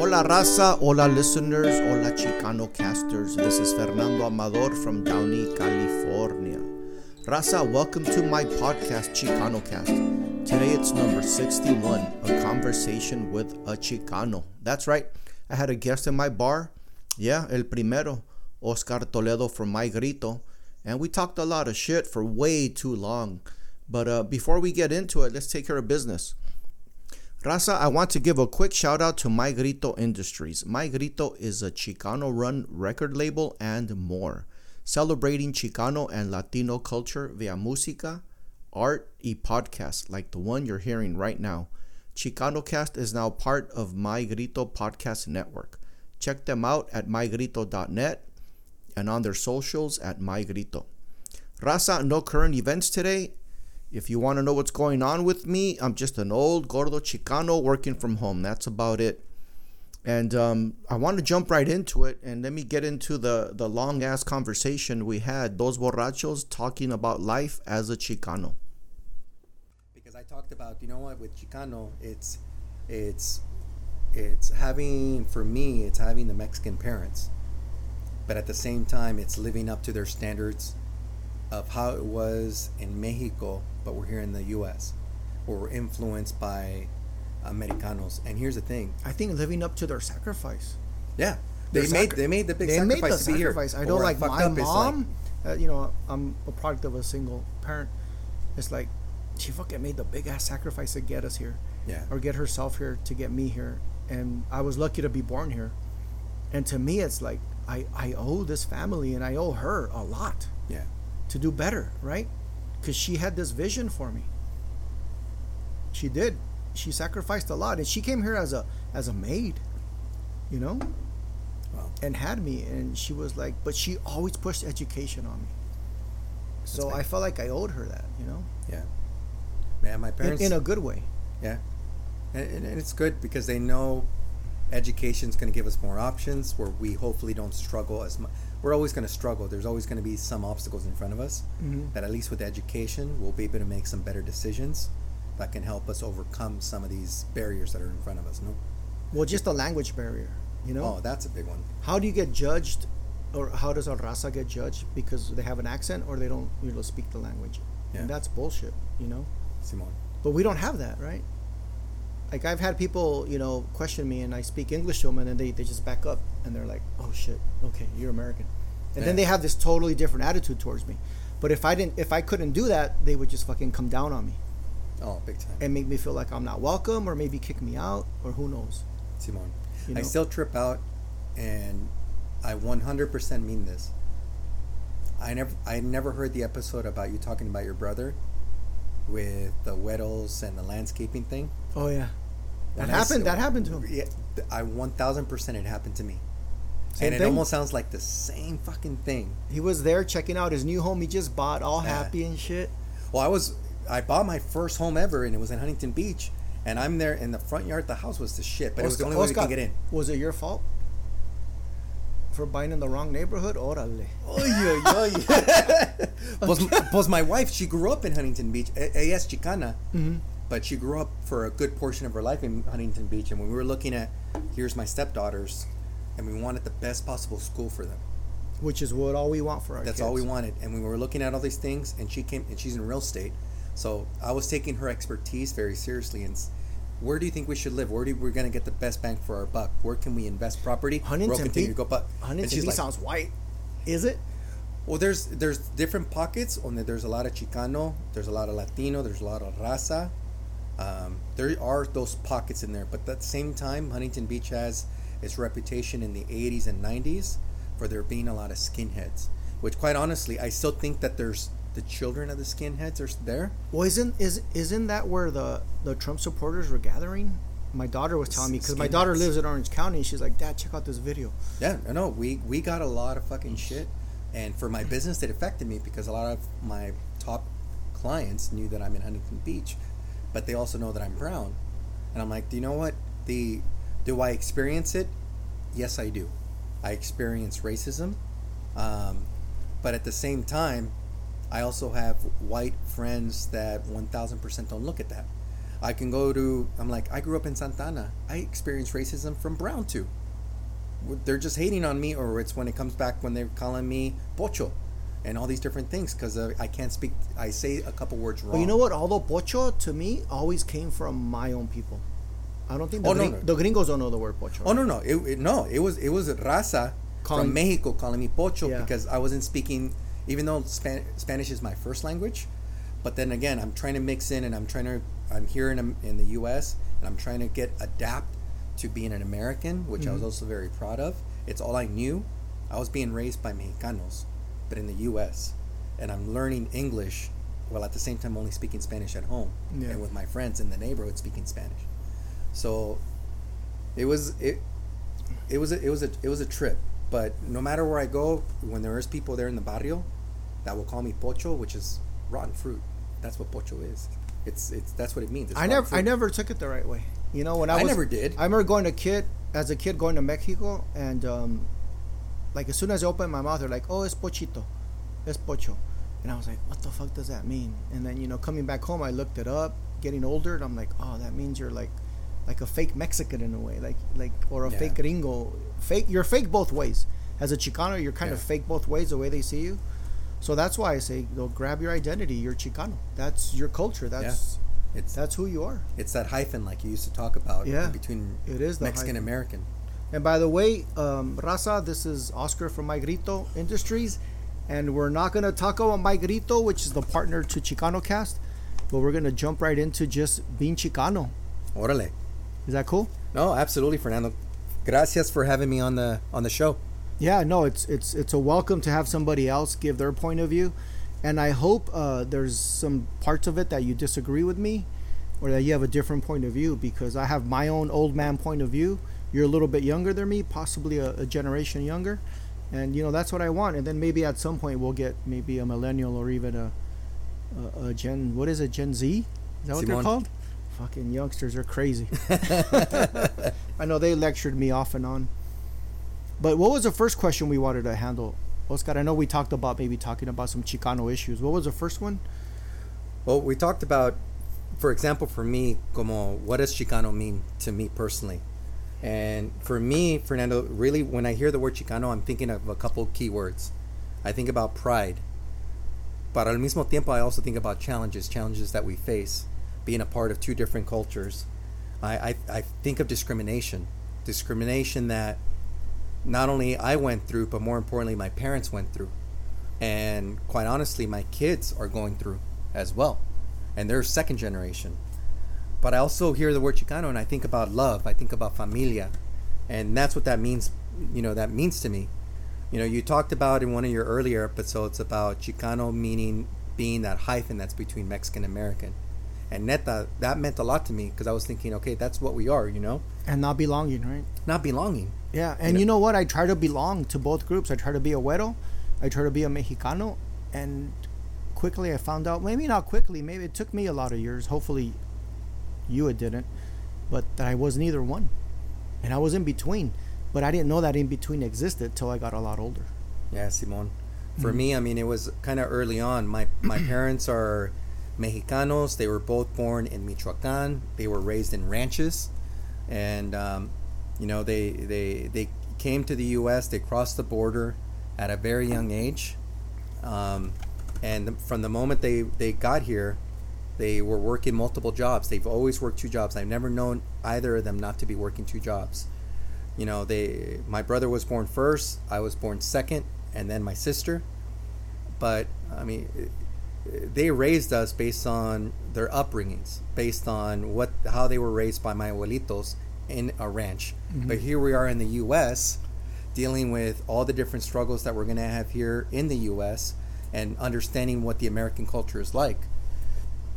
Hola raza, hola listeners, hola Chicano casters. This is Fernando Amador from Downey, California. Raza, welcome to my podcast, Chicano Cast. Today it's number 61, a conversation with a Chicano. That's right, I had a guest in my bar. Yeah, el primero, Oscar Toledo from My Grito. And we talked a lot of shit for way too long. But before we get into it, let's take care of business. Raza, I want to give a quick shout out to My Grito Industries. My Grito is a Chicano-run record label and more, celebrating Chicano and Latino culture via música, art, y podcasts like the one you're hearing right now. Chicano Cast is now part of My Grito Podcast Network. Check them out at mygrito.net and on their socials at My Grito. Raza, no current events today. If you want to know what's going on with me, I'm just an old gordo Chicano working from home. That's about it. And I want to jump right into it. And let me get into the long-ass conversation we had. Dos borrachos talking about life as a Chicano. Because I talked about, you know what, with Chicano, it's having, for me, it's having the Mexican parents. But at the same time, it's living up to their standards of how it was in Mexico, but we're here in the U.S., where we're influenced by Americanos. And here's the thing: I think living up to their sacrifice. Yeah, they made the big sacrifice to be here. I know, like my mom, like, you know, I'm a product of a single parent. It's like she fucking made the big ass sacrifice to get us here, yeah, or get herself here to get me here. And I was lucky to be born here. And to me, it's like I owe this family and I owe her a lot. Yeah. To do better, right? Because she had this vision for me. She did. She sacrificed a lot, and she came here as a maid, you know, wow, and had me. And she was like, but she always pushed education on me. So like, I felt like I owed her that, you know. Yeah, man, my parents in a good way. Yeah, and it's good because they know education's going to give us more options where we hopefully don't struggle as much. We're always going to struggle. There's always going to be some obstacles in front of us. Mm-hmm. That at least with education, we'll be able to make some better decisions that can help us overcome some of these barriers that are in front of us. No? Well, just the language barrier, you know? Oh, that's a big one. How do you get judged, or how does a raza get judged? Because they have an accent or they don't, you know, speak the language. Yeah. And that's bullshit, you know? Simone. But we don't have that, right? Like, I've had people, you know, question me, and I speak English to them, and then they just back up, and they're like, oh, shit, okay, you're American. And yeah, then they have this totally different attitude towards me. But if I couldn't do that, they would just fucking come down on me. Oh, big time. And make me feel like I'm not welcome, or maybe kick me out, or who knows. Simone. You know? I still trip out, and I 100% mean this. I never heard the episode about you talking about your brother with the Weddles and the landscaping thing. Oh yeah, that happened to him. Yeah, I 1,000% it happened to me. Same and thing. It almost sounds like the same fucking thing. He was there checking out his new home he just bought, all happy and shit. Well, I bought my first home ever, and it was in Huntington Beach, and I'm there in the front yard. The house was the shit, but it was the only way we could get in. Was it your fault for buying in the wrong neighborhood? Orale. Pues my wife, she grew up in Huntington Beach. Ella es Chicana, mm-hmm, but she grew up for a good portion of her life in Huntington Beach. And when we were looking at, here's my stepdaughters, and we wanted the best possible school for them, which is what all we want for our kids. That's all we wanted. And we were looking at all these things, and she came, and she's in real estate, so I was taking her expertise very seriously. And where do you think we should live? Where do we're gonna get the best bang for our buck? Where can we invest property? Huntington Beach sounds white, is it? Well, there's different pockets. On there's a lot of Chicano, there's a lot of Latino, there's a lot of raza. There are those pockets in there, but at the same time, Huntington Beach has its reputation in the 80s and 90s for there being a lot of skinheads. Which, quite honestly, I still think that there's the children of the skinheads are there. Well, isn't that where the Trump supporters were gathering? My daughter was telling me, because my daughter lives in Orange County, and she's like, Dad, check out this video. Yeah, I know. We got a lot of fucking shit, and for my business, it affected me because a lot of my top clients knew that I'm in Huntington Beach, but they also know that I'm brown, and I'm like, do you know what? Do I experience it? Yes, I do. I experience racism, but at the same time, I also have white friends that 1,000% don't look at that. I can go to, I'm like, I grew up in Santa Ana. I experienced racism from brown too. They're just hating on me, or it's when it comes back when they're calling me pocho and all these different things because I can't speak, I say a couple words wrong. But you know what? Although pocho to me always came from my own people. I don't think the gringos don't know the word pocho. Right? Oh, no. It was raza from Mexico calling me pocho because I wasn't speaking, even though Spanish is my first language. But then again, I'm trying to mix in, and I'm here in the U.S., and I'm trying to adapt to being an American, which I was also very proud of. It's all I knew. I was being raised by Mexicanos, but in the U.S., and I'm learning English while at the same time only speaking Spanish at home and with my friends in the neighborhood speaking Spanish. So it was a trip. But no matter where I go, when there is people there in the barrio that will call me pocho, which is rotten fruit. That's what pocho is. It's that's what it means. It's I never took it the right way. You know, when I never did. I remember going to Mexico, and as soon as I opened my mouth, they're like, "Oh, es pochito, es pocho," and I was like, "What the fuck does that mean?" And then coming back home, I looked it up. Getting older, and I'm like, "Oh, that means you're like a fake Mexican in a way, or a fake gringo. Fake, you're fake both ways. As a Chicano, you're kind of fake both ways the way they see you." So that's why I say, grab your identity. You're Chicano. That's your culture. That's who you are. It's that hyphen like you used to talk about between it is Mexican and American. And by the way, Raza, this is Oscar from My Grito Industries, and we're not going to talk about My Grito, which is the partner to Chicano Cast, but we're going to jump right into just being Chicano. Órale. Is that cool? No, absolutely, Fernando. Gracias for having me on the show. Yeah, no, it's a welcome to have somebody else give their point of view, and I hope there's some parts of it that you disagree with me, or that you have a different point of view, because I have my own old man point of view. You're a little bit younger than me, possibly a generation younger, and that's what I want. And then maybe at some point we'll get maybe a millennial or even a Gen, what is it, Gen Z? Is that what they're called? Fucking youngsters are crazy. I know they lectured me off and on. But what was the first question we wanted to handle, Oscar? I know we talked about maybe talking about some Chicano issues. What was the first one? Well, we talked about, for example, for me, como, what does Chicano mean to me personally? And for me, Fernando, really, when I hear the word Chicano, I'm thinking of a couple of key words. I think about pride. But al mismo tiempo, I also think about challenges that we face, being a part of two different cultures. I think of discrimination that not only I went through, but more importantly, my parents went through. And quite honestly, my kids are going through as well. And they're second generation. But I also hear the word Chicano, and I think about love. I think about familia. And that's what that means, that means to me. You talked about in one of your earlier episodes about Chicano meaning being that hyphen that's between Mexican and American. And neta, that meant a lot to me because I was thinking, okay, that's what we are, And not belonging, right? Not belonging. Yeah, and you know what? I try to belong to both groups. I try to be a güero. I try to be a Mexicano. And quickly I found out, maybe not quickly, maybe it took me a lot of years. Hopefully you it didn't. But that I was neither one. And I was in between. But I didn't know that in between existed till I got a lot older. Yeah, Simon. For me, I mean, it was kind of early on. My parents are Mexicanos. They were both born in Michoacán. They were raised in ranches. And they came to the U.S. They crossed the border at a very young age, and from the moment they got here, they were working multiple jobs. They've always worked two jobs. I've never known either of them not to be working two jobs. My brother was born first, I was born second, and then my sister. But I mean, they raised us based on their upbringings, based on how they were raised by my abuelitos in a ranch. But here we are in the U.S. dealing with all the different struggles that we're going to have here in the U.S. and understanding what the American culture is like.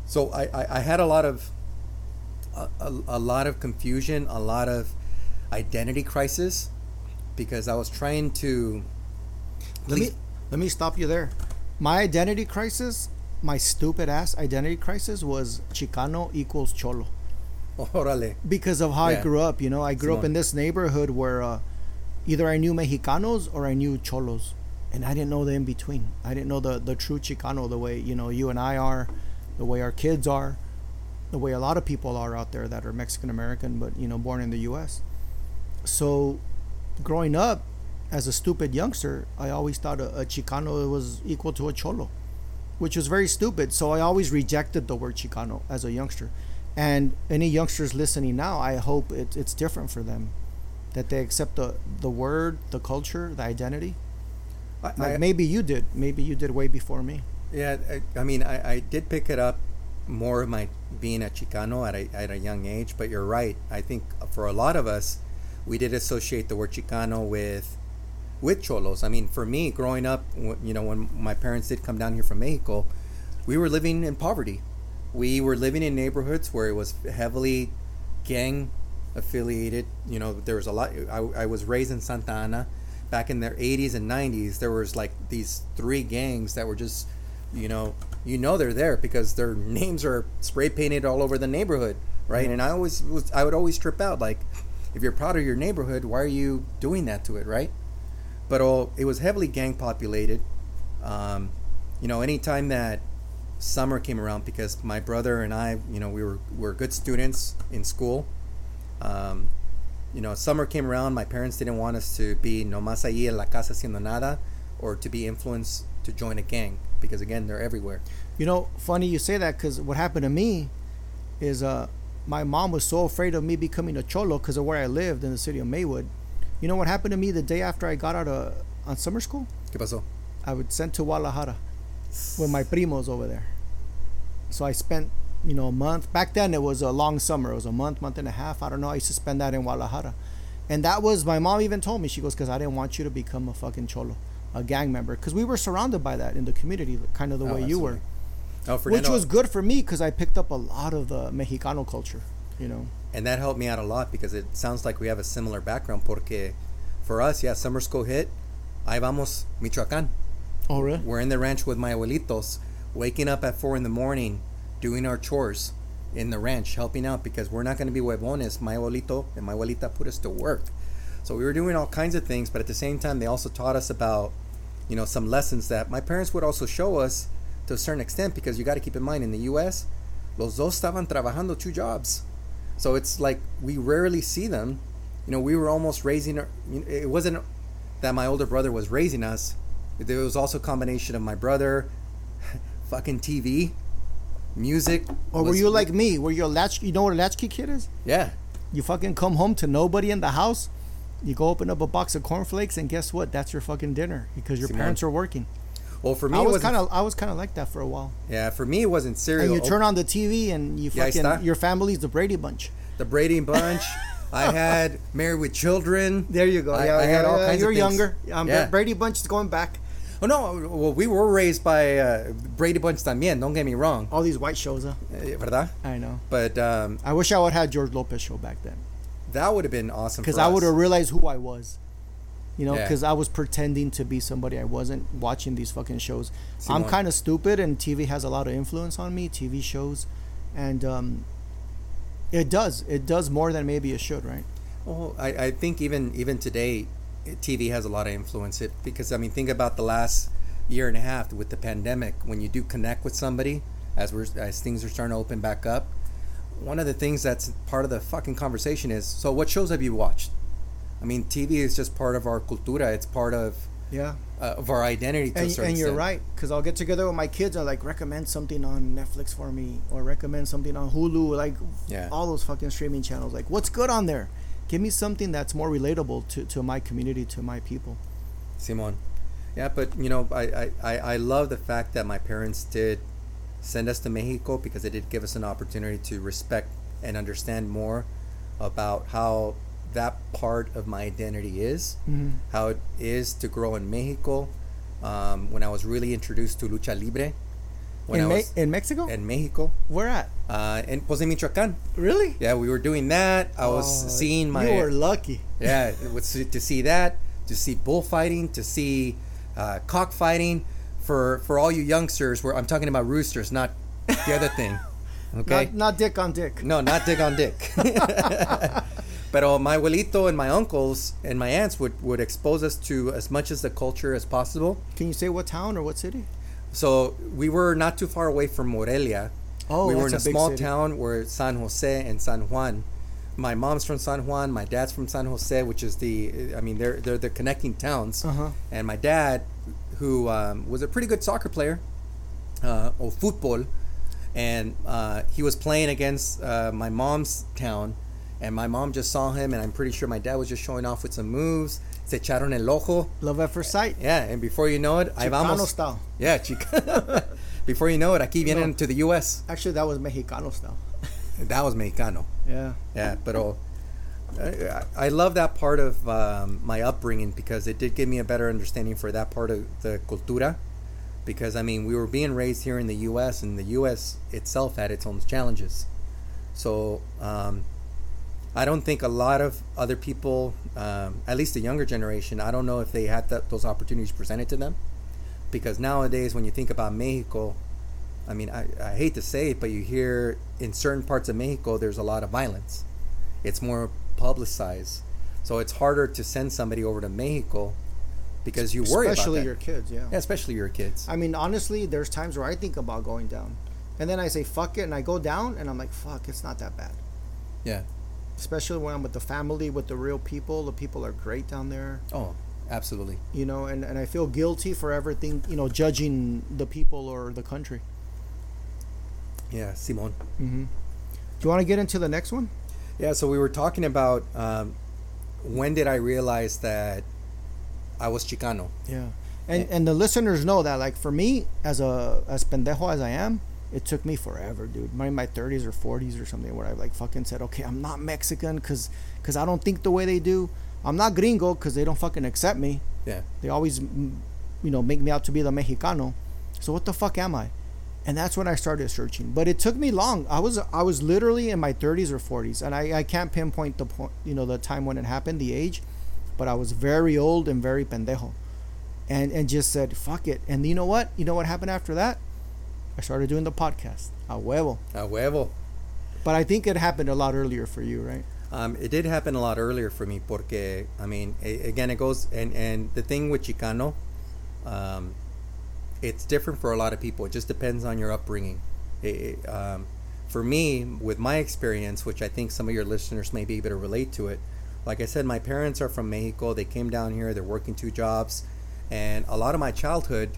So I had a lot of confusion, a lot of identity crisis, because I was trying to... Let me stop you there. My stupid ass identity crisis was Chicano equals Cholo. Orale. Because of how I grew up, I grew up in this neighborhood where either I knew Mexicanos or I knew Cholos, and I didn't know the in between. I didn't know the true Chicano, the way you and I are, the way our kids are. the way a lot of people are out there that are Mexican American, but, you know, born in the U.S. So growing up as a stupid youngster, I always thought a Chicano was equal to a Cholo, which was very stupid. So I always rejected the word Chicano as a youngster. And any youngsters listening now, I hope it's different for them, that they accept the word, the culture, the identity. Maybe you did way before me. Yeah, I mean, I did pick it up more of my being a Chicano at a young age, but you're right. I think for a lot of us, we did associate the word Chicano with Cholos. I mean, for me, growing up, you know, when my parents did come down here from Mexico, we were living in poverty. We were living in neighborhoods where it was heavily gang affiliated. You know, there was a lot. I was raised in Santa Ana. Back in their 80s and 90s, there was like these three gangs that were just, you know they're there because their names are spray painted all over the neighborhood, right? Mm-hmm. And I would always trip out, like, if you're proud of your neighborhood, why are you doing that to it, right? But it was heavily gang populated. Anytime that summer came around, because my brother and I, we were good students in school. Summer came around, my parents didn't want us to be nomás ahí en la casa haciendo nada, or to be influenced to join a gang, because again, they're everywhere. You know, funny you say that, because what happened to me is my mom was so afraid of me becoming a Cholo because of where I lived in the city of Maywood. You know what happened to me the day after I got out on summer school? ¿Qué pasó? I was sent to Guadalajara with my primos over there. So I spent a month. Back then it was a long summer. It was a month and a half. I don't know. I used to spend that in Guadalajara. And that was, my mom even told me, she goes, because I didn't want you to become a fucking Cholo, a gang member. Because we were surrounded by that in the community, kind of the way you were. Oh, Fernando. Which was good for me because I picked up a lot of the Mexicano culture, And that helped me out a lot because it sounds like we have a similar background. Porque for us, yeah, summer school hit. Ahí vamos, Michoacán. Oh, really? We're in the ranch with my abuelitos, waking up at 4 in the morning, doing our chores in the ranch, helping out, because we're not going to be huevones. My abuelito and my abuelita put us to work. So we were doing all kinds of things, but at the same time, they also taught us about, some lessons that my parents would also show us to a certain extent, because you got to keep in mind, in the U.S., los dos estaban trabajando two jobs. So it's like we rarely see them. We were almost raising, it wasn't that my older brother was raising us. There was also a combination of my brother, fucking TV, music. Or were you like me? Were you a latchkey? You know what a latchkey kid is? Yeah. You fucking come home to nobody in the house. You go open up a box of cornflakes, and guess what? That's your fucking dinner because your parents are working. Well, for me, I was kind of like that for a while. Yeah, for me, it wasn't cereal. And you turn on the TV, and you fucking your family's the Brady Bunch. The Brady Bunch. I had Married with Children. There you go. I had all kinds. You're of things. You're younger. Brady Bunch is going back. Oh, no. Well, we were raised by Brady Bunch también. Don't get me wrong. All these white shows, huh? ¿Verdad? I know. But I wish I would have had George Lopez show back then. That would have been awesome for us. Because I would have realized who I was. Because I was pretending to be somebody I wasn't, watching these fucking shows. I'm kind of stupid, and TV has a lot of influence on me, TV shows. And it does. It does more than maybe it should, right? Well, I think even today, TV has a lot of influence, because, I mean, think about the last year and a half with the pandemic. When you do connect with somebody, as things are starting to open back up, one of the things that's part of the fucking conversation is, so what shows have you watched? I mean, TV is just part of our cultura. It's part of our identity to a certain extent. And you're right, because I'll get together with my kids and, like, recommend something on Netflix for me, or recommend something on Hulu, all those fucking streaming channels. Like, what's good on there? Give me something that's more relatable to my community, to my people. Simon. Yeah, but, I love the fact that my parents did send us to Mexico, because it did give us an opportunity to respect and understand more about how that part of my identity is, mm-hmm. how it is to grow in Mexico. When I was really introduced to Lucha Libre. In Mexico? In Mexico. Where at? In Posa Michoacán. Really? Yeah, we were doing that. I was seeing my... You were lucky. Yeah, it was to see that, to see bullfighting, to see cockfighting. For all you youngsters, I'm talking about roosters, not the other thing. Okay? Not dick on dick. No, not dick on dick. But my abuelito and my uncles and my aunts would expose us to as much as the culture as possible. Can you say what town or what city? So we were not too far away from Morelia. Oh, we were in a small city. Town where San Jose and San Juan. My mom's from San Juan. My dad's from San Jose, which is the, I mean, they're the connecting towns. Uh-huh. And my dad, who was a pretty good soccer player, or football, and he was playing against my mom's town, and my mom just saw him, and I'm pretty sure my dad was just showing off with some moves. Se echaron el ojo. Love at first sight. Yeah, and before you know it, Chicano style. Yeah, Chicano. Before you know it, aquí vienen to the U.S. Actually, that was Mexicano style. That was Mexicano. Yeah. Yeah, but I love that part of my upbringing because it did give me a better understanding for that part of the cultura. Because, I mean, we were being raised here in the U.S., and the U.S. itself had its own challenges. So I don't think a lot of other people, at least the younger generation, I don't know if they had those opportunities presented to them. Because nowadays, when you think about Mexico, I mean, I hate to say it, but you hear in certain parts of Mexico, there's a lot of violence. It's more publicized. So it's harder to send somebody over to Mexico because you worry about that. Especially your kids, yeah. Yeah, especially your kids. I mean, honestly, there's times where I think about going down. And then I say, fuck it, and I go down, and I'm like, fuck, it's not that bad. Yeah. Especially when I'm with the family, with the real people. The people are great down there. Oh, absolutely. You know, and I feel guilty for everything, you know, judging the people or the country. Yeah, Simon. Mm-hmm. Do you want to get into the next one? Yeah, so we were talking about when did I realize that I was Chicano? Yeah, and the listeners know that, like, for me, as pendejo as I am, it took me forever, dude. My 30s or 40s or something where I, like, fucking said, okay, I'm not Mexican because I don't think the way they do. I'm not gringo because they don't fucking accept me. Yeah. They always, you know, make me out to be the Mexicano. So what the fuck am I? And that's when I started searching. But it took me long. I was literally in my 30s or 40s. And I can't pinpoint the time when it happened, the age. But I was very old and very pendejo. And just said, fuck it. And you know what? You know what happened after that? I started doing the podcast. A huevo. A huevo. But I think it happened a lot earlier for you, right? It did happen a lot earlier for me. Porque, I mean, again, it goes... And the thing with Chicano... it's different for a lot of people. It just depends on your upbringing. For me, with my experience, which I think some of your listeners may be able to relate to it, like I said, my parents are from Mexico. They came down here. They're working two jobs. And a lot of my childhood,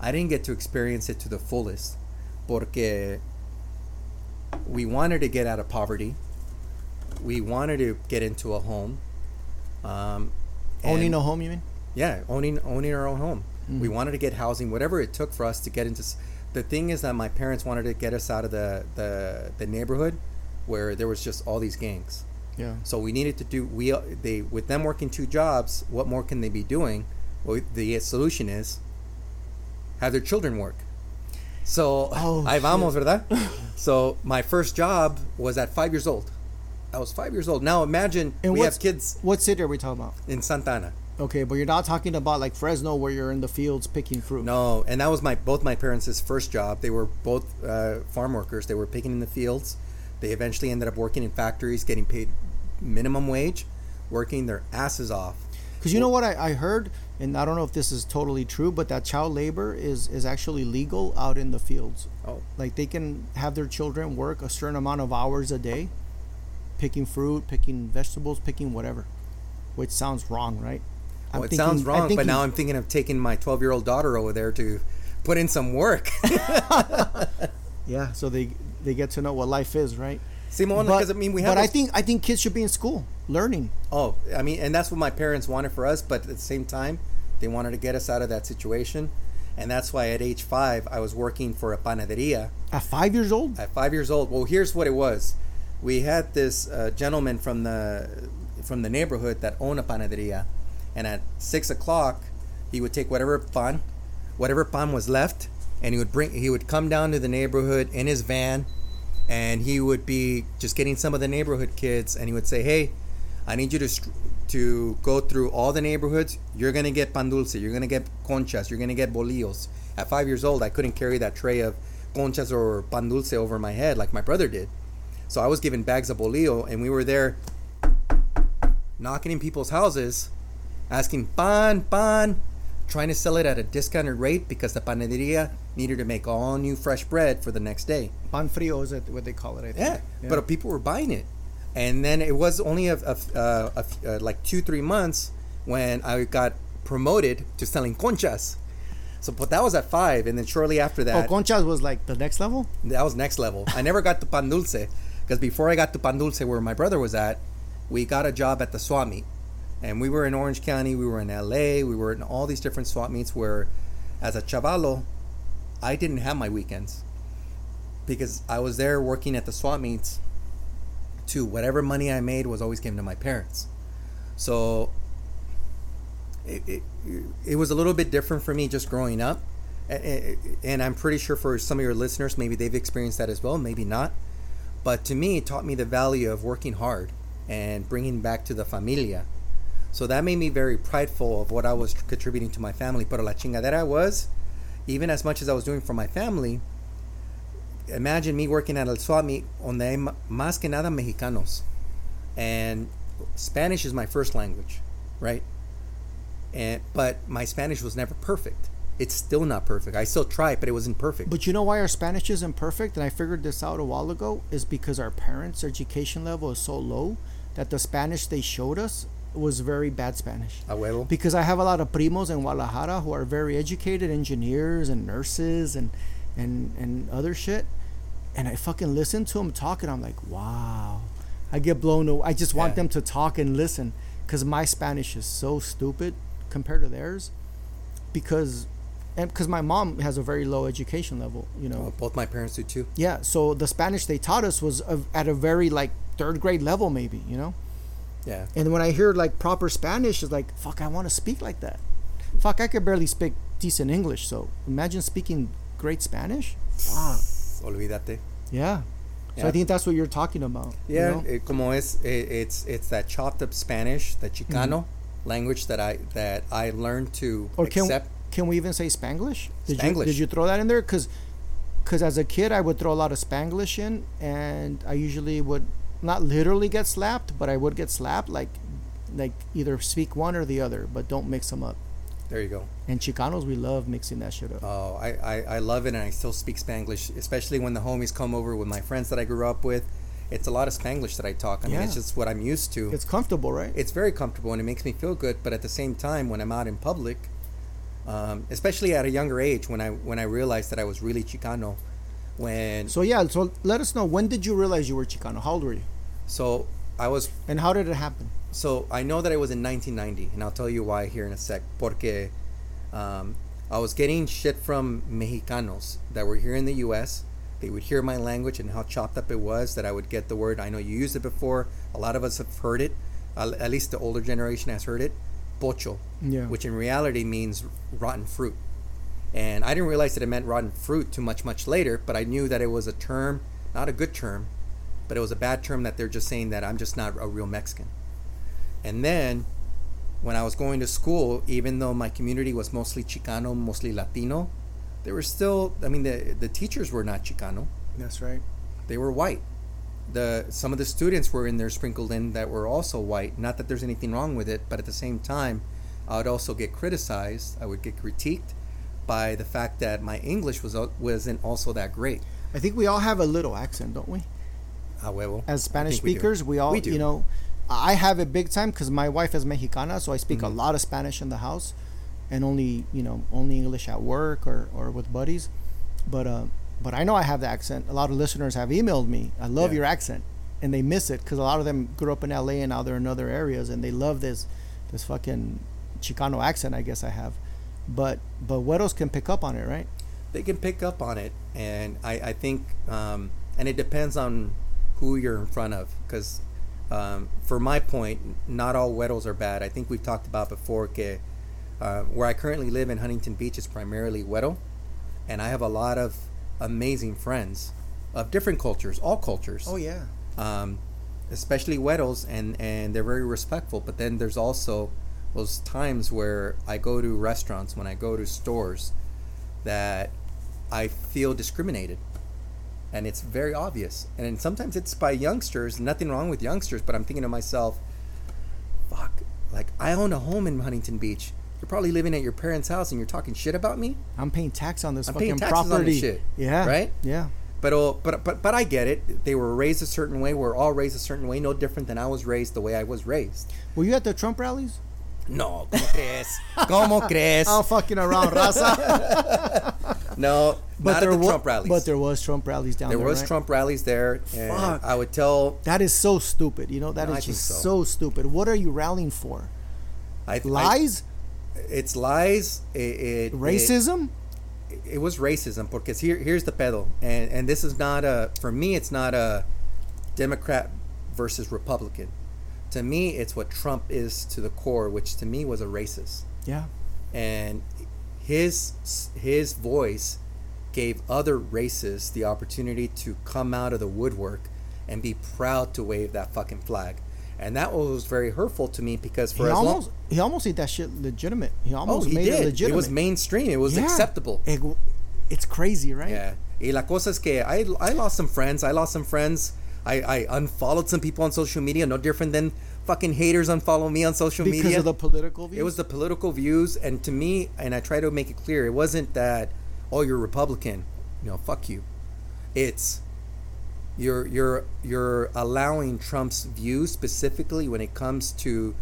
I didn't get to experience it to the fullest. Porque we wanted to get out of poverty. We wanted to get into a home. Owning a home, you mean? Yeah, owning our own home. Mm-hmm. We wanted to get housing, whatever it took for us to get into. The thing is that my parents wanted to get us out of the neighborhood where there was just all these gangs. Yeah. So we needed to do. They with them working two jobs. What more can they be doing? Well, the solution is have their children work. So ahí vamos, verdad? So my first job was at 5 years old. I was 5 years old. Now imagine and we have kids. What city are we talking about? In Santa Ana. Okay, but you're not talking about like Fresno where you're in the fields picking fruit. No, and that was both my parents' first job. They were both farm workers. They were picking in the fields. They eventually ended up working in factories, getting paid minimum wage, working their asses off. Because you know what I heard, and I don't know if this is totally true, but that child labor is actually legal out in the fields. Oh. Like they can have their children work a certain amount of hours a day, picking fruit, picking vegetables, picking whatever, which sounds wrong, right? Well, it sounds wrong, but now I'm thinking of taking my 12-year-old daughter over there to put in some work. Yeah, so they get to know what life is, right? Simon, because I mean, we have. But I think kids should be in school learning. Oh, I mean, and that's what my parents wanted for us, but at the same time, they wanted to get us out of that situation, and that's why at age 5 I was working for a panaderia. At 5 years old? At 5 years old. Well, here's what it was: we had this gentleman from the neighborhood that owned a panaderia. And at 6 o'clock, he would take whatever pan was left, and he would come down to the neighborhood in his van, and he would be just getting some of the neighborhood kids, and he would say, hey, I need you to go through all the neighborhoods. You're going to get pan dulce. You're going to get conchas. You're going to get bolillos. At 5 years old, I couldn't carry that tray of conchas or pan dulce over my head like my brother did. So I was given bags of bolillo, and we were there knocking in people's houses, asking pan, trying to sell it at a discounted rate because the panaderia needed to make all new fresh bread for the next day. Pan frio is what they call it, I think. Yeah, but people were buying it. And then it was only like 2-3 months when I got promoted to selling conchas. So, but that was at 5, and then shortly after that... Oh, conchas was like the next level? That was next level. I never got to pan dulce, because before I got to pan dulce, where my brother was at, we got a job at the swap meet. And we were in Orange County, we were in LA, we were in all these different swap meets where, as a chavalo, I didn't have my weekends. Because I was there working at the swap meets, too. Whatever money I made was always given to my parents. So it was a little bit different for me just growing up. And I'm pretty sure for some of your listeners, maybe they've experienced that as well, maybe not. But to me, it taught me the value of working hard and bringing back to the familia. So that made me very prideful of what I was contributing to my family. Pero la chingadera was, even as much as I was doing for my family, imagine me working at El Suami, donde hay más que nada Mexicanos. And Spanish is my first language, right? But my Spanish was never perfect. It's still not perfect. I still try, but it wasn't perfect. But you know why our Spanish isn't perfect? And I figured this out a while ago, is because our parents' education level is so low that the Spanish they showed us was very bad Spanish. Because I have a lot of primos in Guadalajara who are very educated, engineers and nurses and other shit. And I fucking listen to them talk, and I'm like, wow. I get blown away. I just want them to talk and listen, because my Spanish is so stupid compared to theirs. Because my mom has a very low education level, you know. Oh, both my parents do too. Yeah, so the Spanish they taught us was at a very like third grade level maybe, you know. Yeah. And when I hear like proper Spanish, it's like, fuck, I want to speak like that. Fuck, I could barely speak decent English, so imagine speaking great Spanish. Wow. Olvídate. Yeah. So I think that's what you're talking about. Yeah, you know? It's that chopped up Spanish, the Chicano language that I learned to accept. Can we even say Spanglish? Did you throw that in there? Because as a kid, I would throw a lot of Spanglish in, and I usually would... not literally get slapped, but I would get slapped, like either speak one or the other, but don't mix them up. There you go. And Chicanos, we love mixing that shit up. Oh, I love it, and I still speak Spanglish, especially when the homies come over with my friends that I grew up with. It's a lot of Spanglish that I talk. I mean, it's just what I'm used to. It's comfortable, right? It's very comfortable, and it makes me feel good. But at the same time, when I'm out in public, especially at a younger age, when I realized that I was really Chicano, So let us know, when did you realize you were Chicano? How old were you? So I was... And how did it happen? So I know that it was in 1990, and I'll tell you why here in a sec. Porque I was getting shit from Mexicanos that were here in the U.S. They would hear my language and how chopped up it was, that I would get the word. I know you used it before. A lot of us have heard it. At least the older generation has heard it. Pocho, which in reality means rotten fruit. And I didn't realize that it meant rotten fruit too much later, but I knew that it was a term, not a good term, but it was a bad term that they're just saying that I'm just not a real Mexican. And then when I was going to school, even though my community was mostly Chicano, mostly Latino, there were still, the teachers were not Chicano. That's right. They were white. Some of the students were in there sprinkled in that were also white. Not that there's anything wrong with it, but at the same time, I would also get criticized. I would get critiqued by the fact that my English wasn't also that great. I think we all have a little accent, don't we? As Spanish speakers, we all do. You know, I have it big time because my wife is Mexicana, so I speak a lot of Spanish in the house, and only English at work or with buddies. But I know I have the accent. A lot of listeners have emailed me, I love your accent, and they miss it because a lot of them grew up in LA and now they're in other areas, and they love this fucking Chicano accent I guess I have. But güeros can pick up on it, right? They can pick up on it, and I think, and it depends on who you're in front of, because for my point, not all güeros are bad. I think we've talked about before que where I currently live in Huntington Beach is primarily güero, and I have a lot of amazing friends of different cultures, all cultures. Oh yeah. Especially güeros, and they're very respectful. But then there's also those times where I go to restaurants, when I go to stores, that I feel discriminated, and it's very obvious. And sometimes it's by youngsters. Nothing wrong with youngsters, but I'm thinking to myself, fuck, like I own a home in Huntington Beach. You're probably living at your parents' house and you're talking shit about me. I'm paying tax on this fucking property. I'm paying taxes on this shit. Yeah. Right? Yeah. But I get it. They were raised a certain way. We're all raised a certain way. No different than I was raised the way I was raised. Were you at the Trump rallies? No. ¿Cómo crees? ¿Cómo crees? I'm fucking around, raza. No, but not at the Trump rallies. But there was Trump rallies down there. There was, right? Trump rallies there. And fuck. I would tell. That is so stupid. You know, that is just so stupid. What are you rallying for? Lies? It's lies. Racism? It was racism, because here's the pedo, and this is not a, for me, it's not a Democrat versus Republican. To me, it's what Trump is to the core, which to me was a racist. Yeah. And his voice gave other racists the opportunity to come out of the woodwork and be proud to wave that fucking flag. And that was very hurtful to me, because for he almost made that shit legitimate. He almost made it legitimate. It was mainstream. It was acceptable. It's crazy, right? Yeah. Y la cosa es que I lost some friends. I unfollowed some people on social media. No different than fucking haters unfollow me on social media. Because of the political views? It was the political views. And to me, and I try to make it clear, it wasn't that, oh, you're Republican. No, fuck you. It's... You're allowing Trump's views specifically when it comes to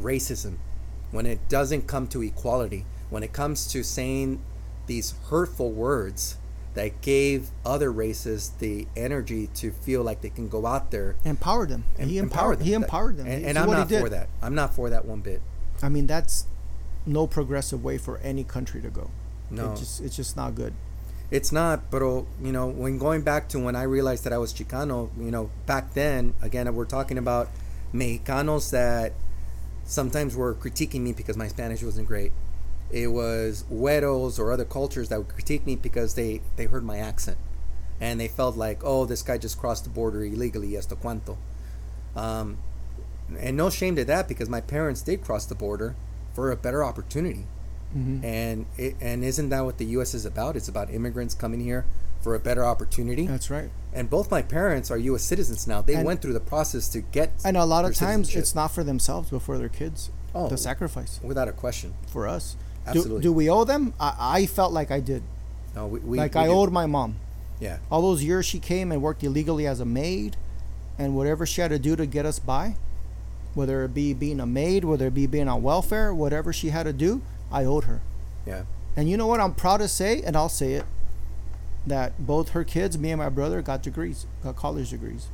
racism, when it doesn't come to equality, when it comes to saying these hurtful words that gave other races the energy to feel like they can go out there. Empowered them. He empowered them. And I'm not for that. I'm not for that one bit. I mean, that's no progressive way for any country to go. No. It's just not good. It's not, but you know, when going back to when I realized that I was Chicano, you know, back then, again, we're talking about Mexicanos that sometimes were critiquing me because my Spanish wasn't great. It was güeros or other cultures that would critique me because they heard my accent. And they felt like, oh, this guy just crossed the border illegally, esto cuanto. And no shame to that, because my parents did cross the border for a better opportunity. Mm-hmm. And isn't that what the U.S. is about? It's about immigrants coming here for a better opportunity. That's right. And both my parents are U.S. citizens now. They went through the process to get. And a lot of times it's not for themselves, but for their kids. Oh, the sacrifice. Without a question. For us, absolutely. Do we owe them? I felt like I did. No, we owed my mom. Yeah. All those years she came and worked illegally as a maid, and whatever she had to do to get us by, whether it be being a maid, whether it be being on welfare, whatever she had to do. I owed her. Yeah. And you know what? I'm proud to say, and I'll say it, that both her kids, me and my brother, got degrees, got college degrees.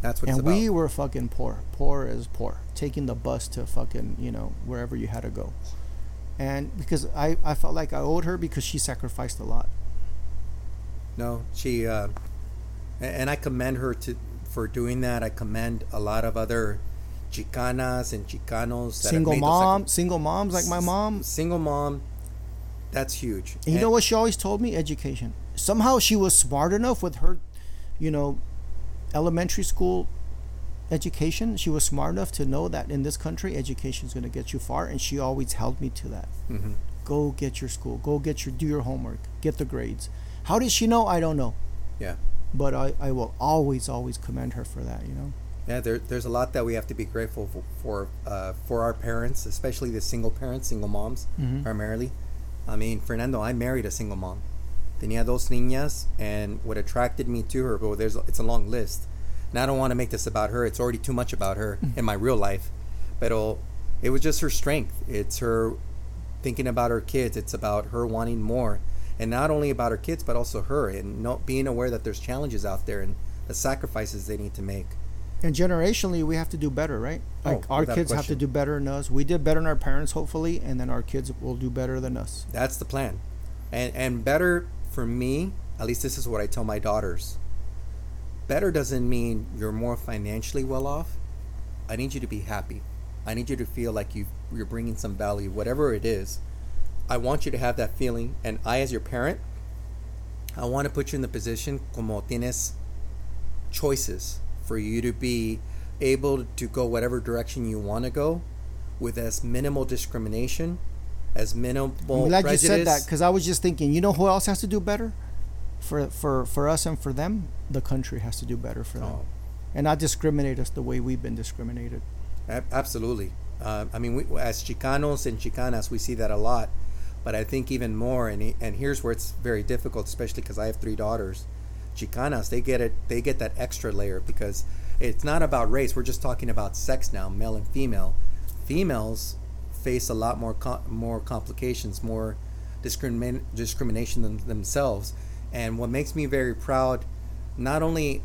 That's what it's about. And we were fucking poor. Poor as poor. Taking the bus to fucking, you know, wherever you had to go. And because I felt like I owed her, because she sacrificed a lot. No, she, and I commend her for doing that. I commend a lot of other Chicanas and Chicanos that single moms like my mom. Single mom, that's huge. And you know what she always told me? Education. Somehow she was smart enough with her, you know, elementary school education. She was smart enough to know that in this country, education is going to get you far, and she always held me to that. Mm-hmm. Go get your school. Go get do your homework. Get the grades. How did she know? I don't know. Yeah. But I will always commend her for that, you know. Yeah, there's a lot that we have to be grateful for our parents, especially the single moms, mm-hmm. primarily. I mean, Fernando, I married a single mom. Tenía dos niñas, and what attracted me to her, but it's a long list. And I don't want to make this about her. It's already too much about her in my real life. But it was just her strength. It's her thinking about her kids. It's about her wanting more. And not only about her kids, but also her. And being aware that there's challenges out there and the sacrifices they need to make. And generationally, we have to do better, right? Like our kids have to do better than us. We did better than our parents, hopefully, and then our kids will do better than us. That's the plan. And better for me, at least this is what I tell my daughters. Better doesn't mean you're more financially well off. I need you to be happy. I need you to feel like you're bringing some value, whatever it is. I want you to have that feeling. And I, as your parent, I want to put you in the position como tienes choices. For you to be able to go whatever direction you want to go with as minimal discrimination, as minimal prejudice. I'm glad you said that, because I was just thinking, you know who else has to do better? For us and for them, the country has to do better for them. And not discriminate us the way we've been discriminated. Absolutely. I mean, we, as Chicanos and Chicanas, we see that a lot, but I think even more, and here's where it's very difficult, especially because I have three daughters. Chicanas, they get it, they get that extra layer because it's not about race. We're just talking about sex now, male and female. Females face a lot more complications, more discrimination themselves. And what makes me very proud, not only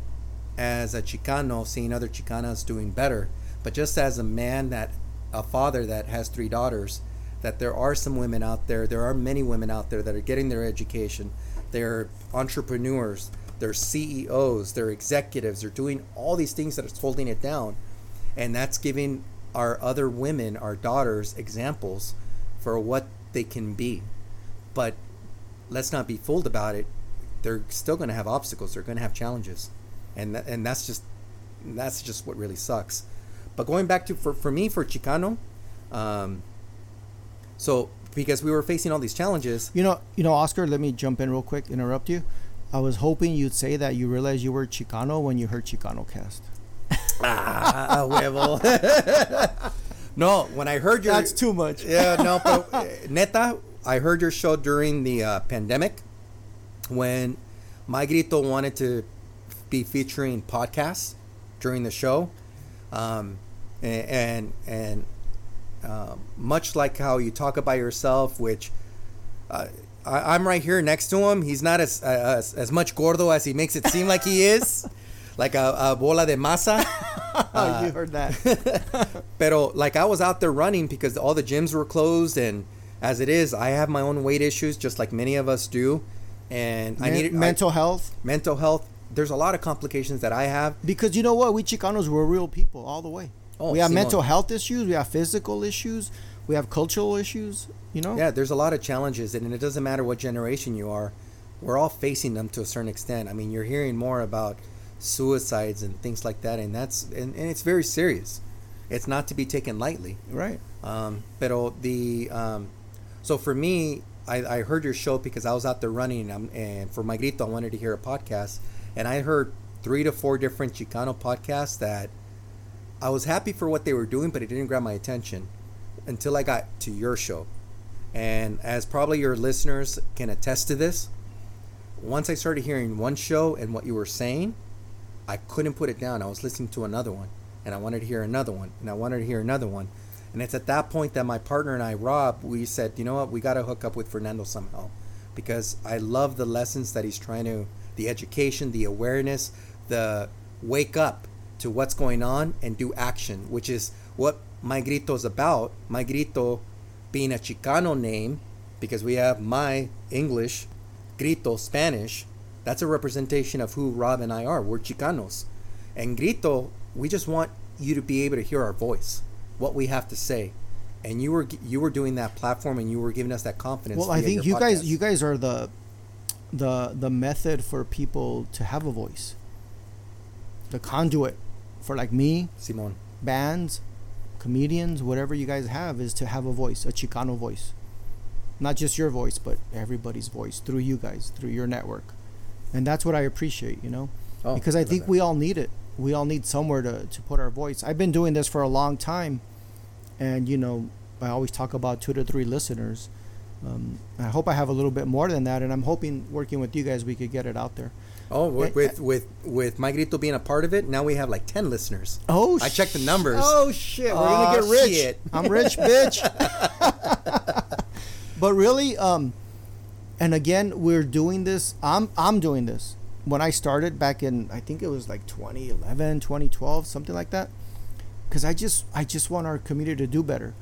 as a Chicano, seeing other Chicanas doing better, but just as a man, that a father that has three daughters, that there are some women out there, there are many women out there that are getting their education. They're entrepreneurs, they're CEOs, they're executives, they're doing all these things that are holding it down. And that's giving our other women, our daughters, examples for what they can be. But let's not be fooled about it. They're still going to have obstacles. They're going to have challenges. And that's just what really sucks. But going back to, for Chicano, so because we were facing all these challenges. You know, Oscar, let me jump in real quick, interrupt you. I was hoping you'd say that you realized you were Chicano when you heard Chicano Cast. Ah, huevo. No, when I heard your... That's too much. Yeah, no, but neta, I heard your show during the pandemic when My Grito wanted to be featuring podcasts during the show. Much like how you talk about yourself, which I'm right here next to him. He's not as much gordo as he makes it seem like he is, like a bola de masa. You heard that. Pero like I was out there running because all the gyms were closed, and as it is, I have my own weight issues, just like many of us do, and I needed mental health. There's a lot of complications that I have because you know what, we Chicanos were real people all the way. Oh, we have mental health issues. We have physical issues. We have cultural issues, you know? Yeah, there's a lot of challenges, and it doesn't matter what generation you are. We're all facing them to a certain extent. I mean, you're hearing more about suicides and things like that, and it's very serious. It's not to be taken lightly. Right. So for me, I heard your show because I was out there running, and for My Grito, I wanted to hear a podcast, and I heard 3 to 4 different Chicano podcasts that I was happy for what they were doing, but it didn't grab my attention until I got to your show. And as probably your listeners can attest to this, once I started hearing one show and what you were saying, I couldn't put it down. I was listening to another one, and I wanted to hear another one, and I wanted to hear another one. And it's at that point that my partner and I, Rob, we said, you know what, we got to hook up with Fernando somehow, because I love the lessons that he's trying to, the education, the awareness, the wake up to what's going on and do action, which is what My Grito is about. My Grito being a Chicano name, because we have my English, Grito Spanish. That's a representation of who Rob and I are. We're Chicanos. And Grito, we just want you to be able to hear our voice, what we have to say. And you were doing that platform, and you were giving us that confidence. Well, I think you guys are the method for people to have a voice, the conduit for like me, Simon, bands, comedians, whatever you guys have, is to have a voice, a Chicano voice. Not just your voice, but everybody's voice through you guys, through your network. And that's what I appreciate, you know? Oh, because I think we all need it. We all need somewhere to put our voice. I've been doing this for a long time. And, you know, I always talk about 2 to 3 listeners. I hope I have a little bit more than that. And I'm hoping, working with you guys, we could get it out there. Oh, with My Grito being a part of it, now we have like 10 listeners. Oh, I checked the numbers. Oh shit, we're gonna get rich. Shit. I'm rich, bitch. But really, and again, we're doing this. I'm doing this. When I started back in, I think it was like 2011, 2012, something like that. Because I just want our community to do better.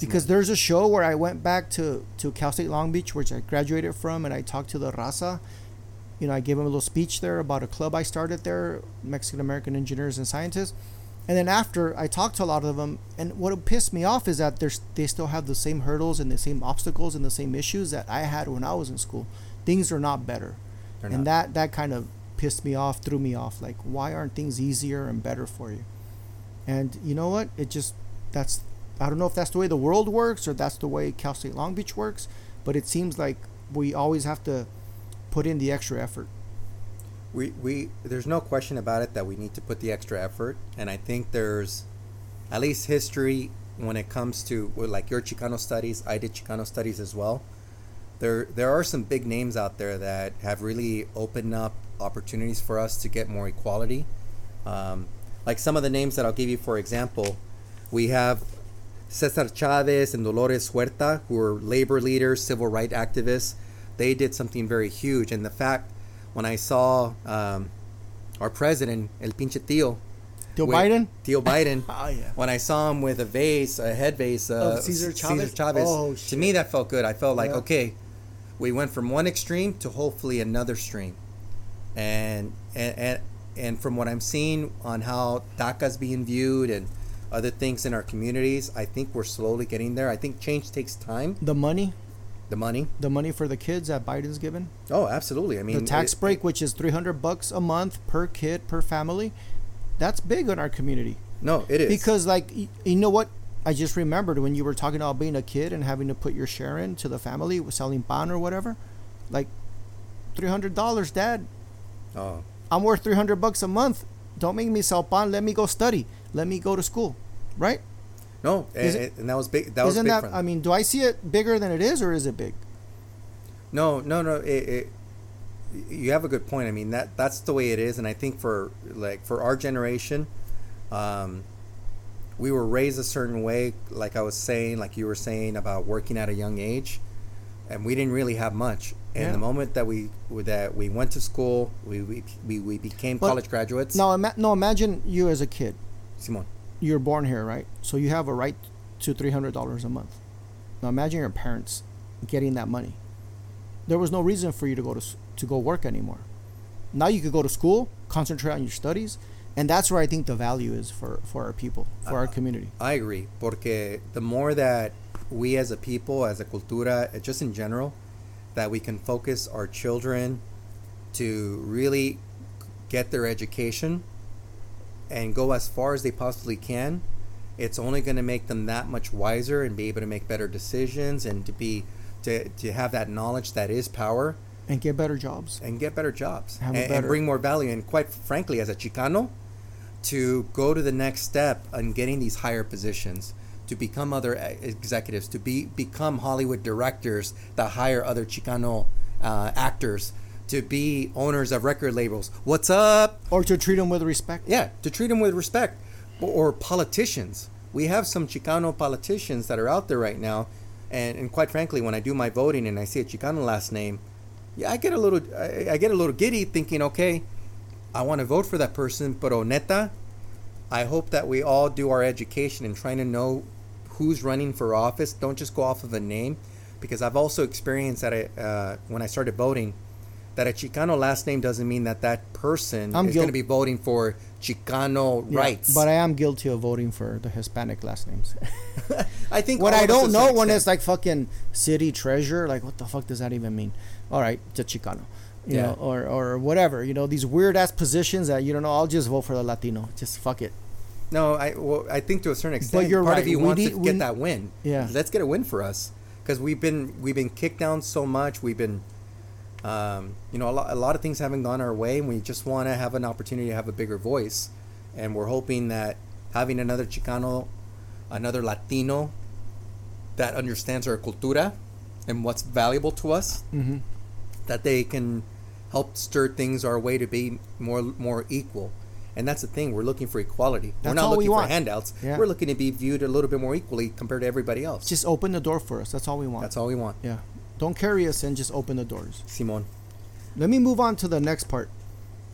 Because there's a show where I went back to Cal State Long Beach, which I graduated from, and I talked to the raza. You know, I gave him a little speech there about a club I started there, Mexican-American Engineers and Scientists. And then after, I talked to a lot of them. And what pissed me off is that they still have the same hurdles and the same obstacles and the same issues that I had when I was in school. Things are not better. That kind of pissed me off, threw me off. Like, why aren't things easier and better for you? And you know what? I don't know if that's the way the world works or that's the way Cal State Long Beach works. But it seems like we always have to put in the extra effort. We there's no question about it that we need to put the extra effort, and I think there's at least history when it comes to like your Chicano studies, I did Chicano studies as well. There are some big names out there that have really opened up opportunities for us to get more equality. Like some of the names that I'll give you, for example, we have Cesar Chavez and Dolores Huerta, who are labor leaders, civil rights activists. They did something very huge. And the fact, when I saw our president, El Pinche Tío, Tío Biden. Oh, yeah. When I saw him with a head vase of Cesar Chavez. Oh, to me, that felt good. I felt like, okay, we went from one extreme to hopefully another stream. And from what I'm seeing on how DACA's being viewed and other things in our communities, I think we're slowly getting there. I think change takes time. The money for the kids that Biden's given. Oh, absolutely. I mean, the tax break, which is $300 a month per kid per family. That's big on our community. No, it is. Because, like, you know what? I just remembered when you were talking about being a kid and having to put your share in to the family, selling pan or whatever. Like, $300, Dad. Oh. I'm worth $300 a month. Don't make me sell pan. Let me go study. Let me go to school. Right? No, and that was big. That wasn't that. I mean, do I see it bigger than it is, or is it big? No. You have a good point. I mean, that's the way it is, and I think for our generation, we were raised a certain way. Like I was saying, like you were saying about working at a young age, and we didn't really have much. And the moment that we went to school, we became college graduates. No, imagine you as a kid, Simon. You're born here, right? So you have a right to $300 a month. Now imagine your parents getting that money. There was no reason for you to go work anymore. Now you could go to school, concentrate on your studies, and that's where I think the value is for our people, for our community. I agree, porque the more that we as a people, as a cultura, just in general, that we can focus our children to really get their education and go as far as they possibly can, it's only going to make them that much wiser and be able to make better decisions and to have that knowledge that is power. And get better jobs. And bring more value. And quite frankly, as a Chicano, to go to the next step on getting these higher positions, to become other executives, to become Hollywood directors that hire other Chicano actors, to be owners of record labels. What's up? Or to treat them with respect. Yeah, to treat them with respect. Or politicians. We have some Chicano politicians that are out there right now. And quite frankly, when I do my voting and I see a Chicano last name, yeah, I get a little giddy thinking, okay, I want to vote for that person, but neta, I hope that we all do our education and trying to know who's running for office. Don't just go off of a name, because I've also experienced that when I started voting, that a Chicano last name doesn't mean that person is going to be voting for Chicano rights. But I am guilty of voting for the Hispanic last names. I think what I don't know when it's like fucking city treasurer, like what the fuck does that even mean? All right, to Chicano, you know, or whatever, you know, these weird ass positions that you don't know. I'll just vote for the Latino. Just fuck it. No, I think to a certain extent, but you're part right. of you wants to get that win. Yeah, let's get a win for us, because we've been kicked down so much. We've been, a lot of things haven't gone our way, and we just want to have an opportunity to have a bigger voice, and we're hoping that having another Chicano, another Latino, that understands our cultura and what's valuable to us. Mm-hmm. That they can help stir things our way to be more equal. And that's the thing. We're looking for equality. That's we're not looking for handouts. Yeah. We're looking to be viewed a little bit more equally compared to everybody else. Just open the door for us. That's all we want. Yeah. Don't carry us in. Just open the doors. Simon. Let me move on to the next part.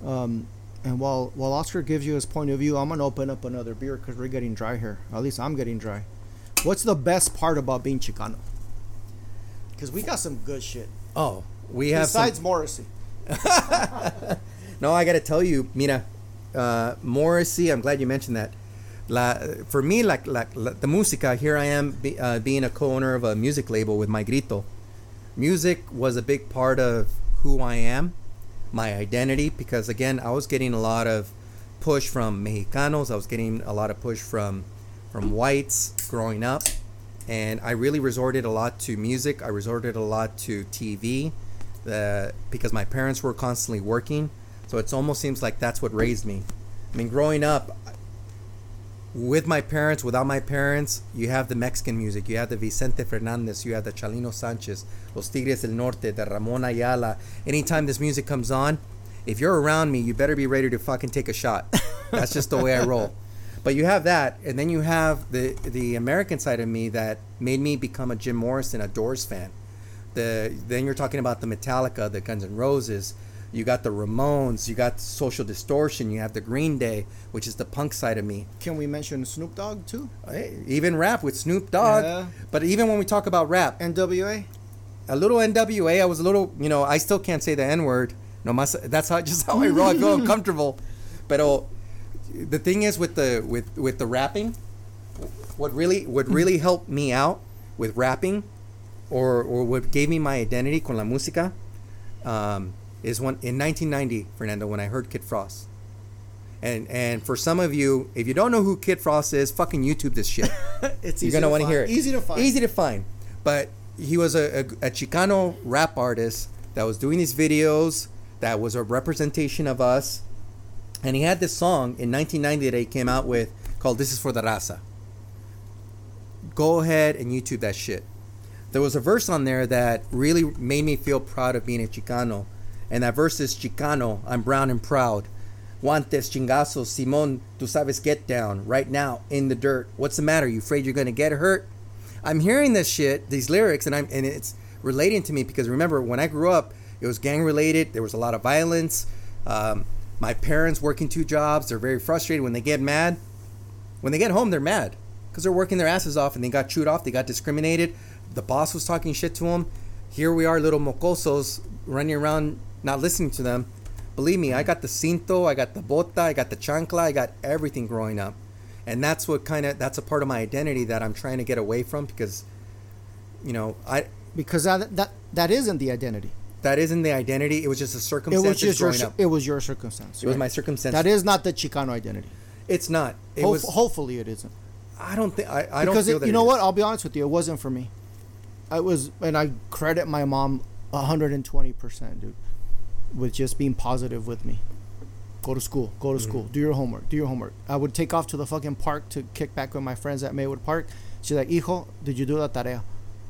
And while Oscar gives you his point of view, I'm going to open up another beer because we're getting dry here. At least I'm getting dry. What's the best part about being Chicano? Because we got some good shit. Oh. We have besides Morrissey. No, I got to tell you, Mina, Morrissey, I'm glad you mentioned that. For me, the música, here I am being a co-owner of a music label with My Grito. Music was a big part of who I am, my identity, because, again, I was getting a lot of push from Mexicanos. I was getting a lot of push from whites growing up. And I really resorted a lot to music. I resorted a lot to TV. Because my parents were constantly working, so it almost seems like that's what raised me. I mean, growing up, with my parents, without my parents, you have the Mexican music. You have the Vicente Fernandez. You have the Chalino Sanchez, Los Tigres del Norte, the Ramon Ayala. Anytime this music comes on, if you're around me, you better be ready to fucking take a shot. That's just the way I roll. But you have that, and then you have the American side of me that made me become a Jim Morrison, a Doors fan. Then you're talking about the Metallica, the Guns N' Roses. You got the Ramones, you got Social Distortion, you have the Green Day, which is the punk side of me. Can we mention Snoop Dogg too? Hey, even rap with Snoop Dogg. Yeah. But even when we talk about rap. N.W.A.? A little N.W.A. I was a little, you know, I still can't say the N-word. No, that's how just how I roll. I feel uncomfortable. But the thing is with the rapping, what really helped me out with rapping or what gave me my identity con la música, is when in 1990, Fernando, when I heard Kid Frost. And for some of you, if you don't know who Kid Frost is, fucking YouTube this shit. You're going to want to hear it. Easy to find. But he was a Chicano rap artist that was doing these videos, that was a representation of us. And he had this song in 1990 that he came out with called This Is For The Raza. Go ahead and YouTube that shit. There was a verse on there that really made me feel proud of being a Chicano. And that verse is Chicano, I'm brown and proud. Guantes, chingazos, Simon, tú sabes, get down. Right now, in the dirt. What's the matter? You afraid you're going to get hurt? I'm hearing this shit, these lyrics, and it's relating to me because remember, when I grew up, it was gang related. There was a lot of violence. My parents working two jobs. They're very frustrated when they get mad. When they get home, they're mad because they're working their asses off and they got chewed off. They got discriminated. The boss was talking shit to them. Here we are, little mocosos running around not listening to them. Believe me, I got the cinto, I got the bota, I got the chancla, I got everything growing up. And that's a part of my identity that I'm trying to get away from because, you know, that isn't the identity. That isn't the identity. It was just a circumstance. It was your circumstance. It was my circumstance. That is not the Chicano identity. It's not. Hopefully it isn't. I don't feel that. You know what? I'll be honest with you. It wasn't for me. And I credit my mom 120%, dude, with just being positive with me. Go to school, do your homework. I would take off to the fucking park to kick back with my friends at Maywood Park. She's like, hijo, did you do la tarea?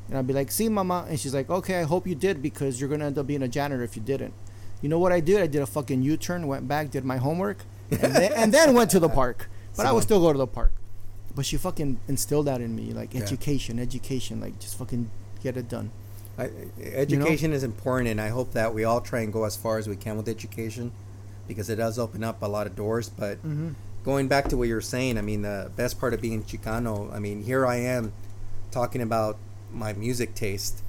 And I'd be like, sí, mama. And she's like, okay, I hope you did because you're going to end up being a janitor if you didn't. You know what I did? I did a fucking U-turn, went back, did my homework, and then went to the park. But I would still go to the park. But she fucking instilled that in me, like education, like just fucking get it done. Education is important, and I hope that we all try and go as far as we can with education because it does open up a lot of doors. But going back to what you were saying, I mean, the best part of being Chicano, I mean, here I am talking about my music taste.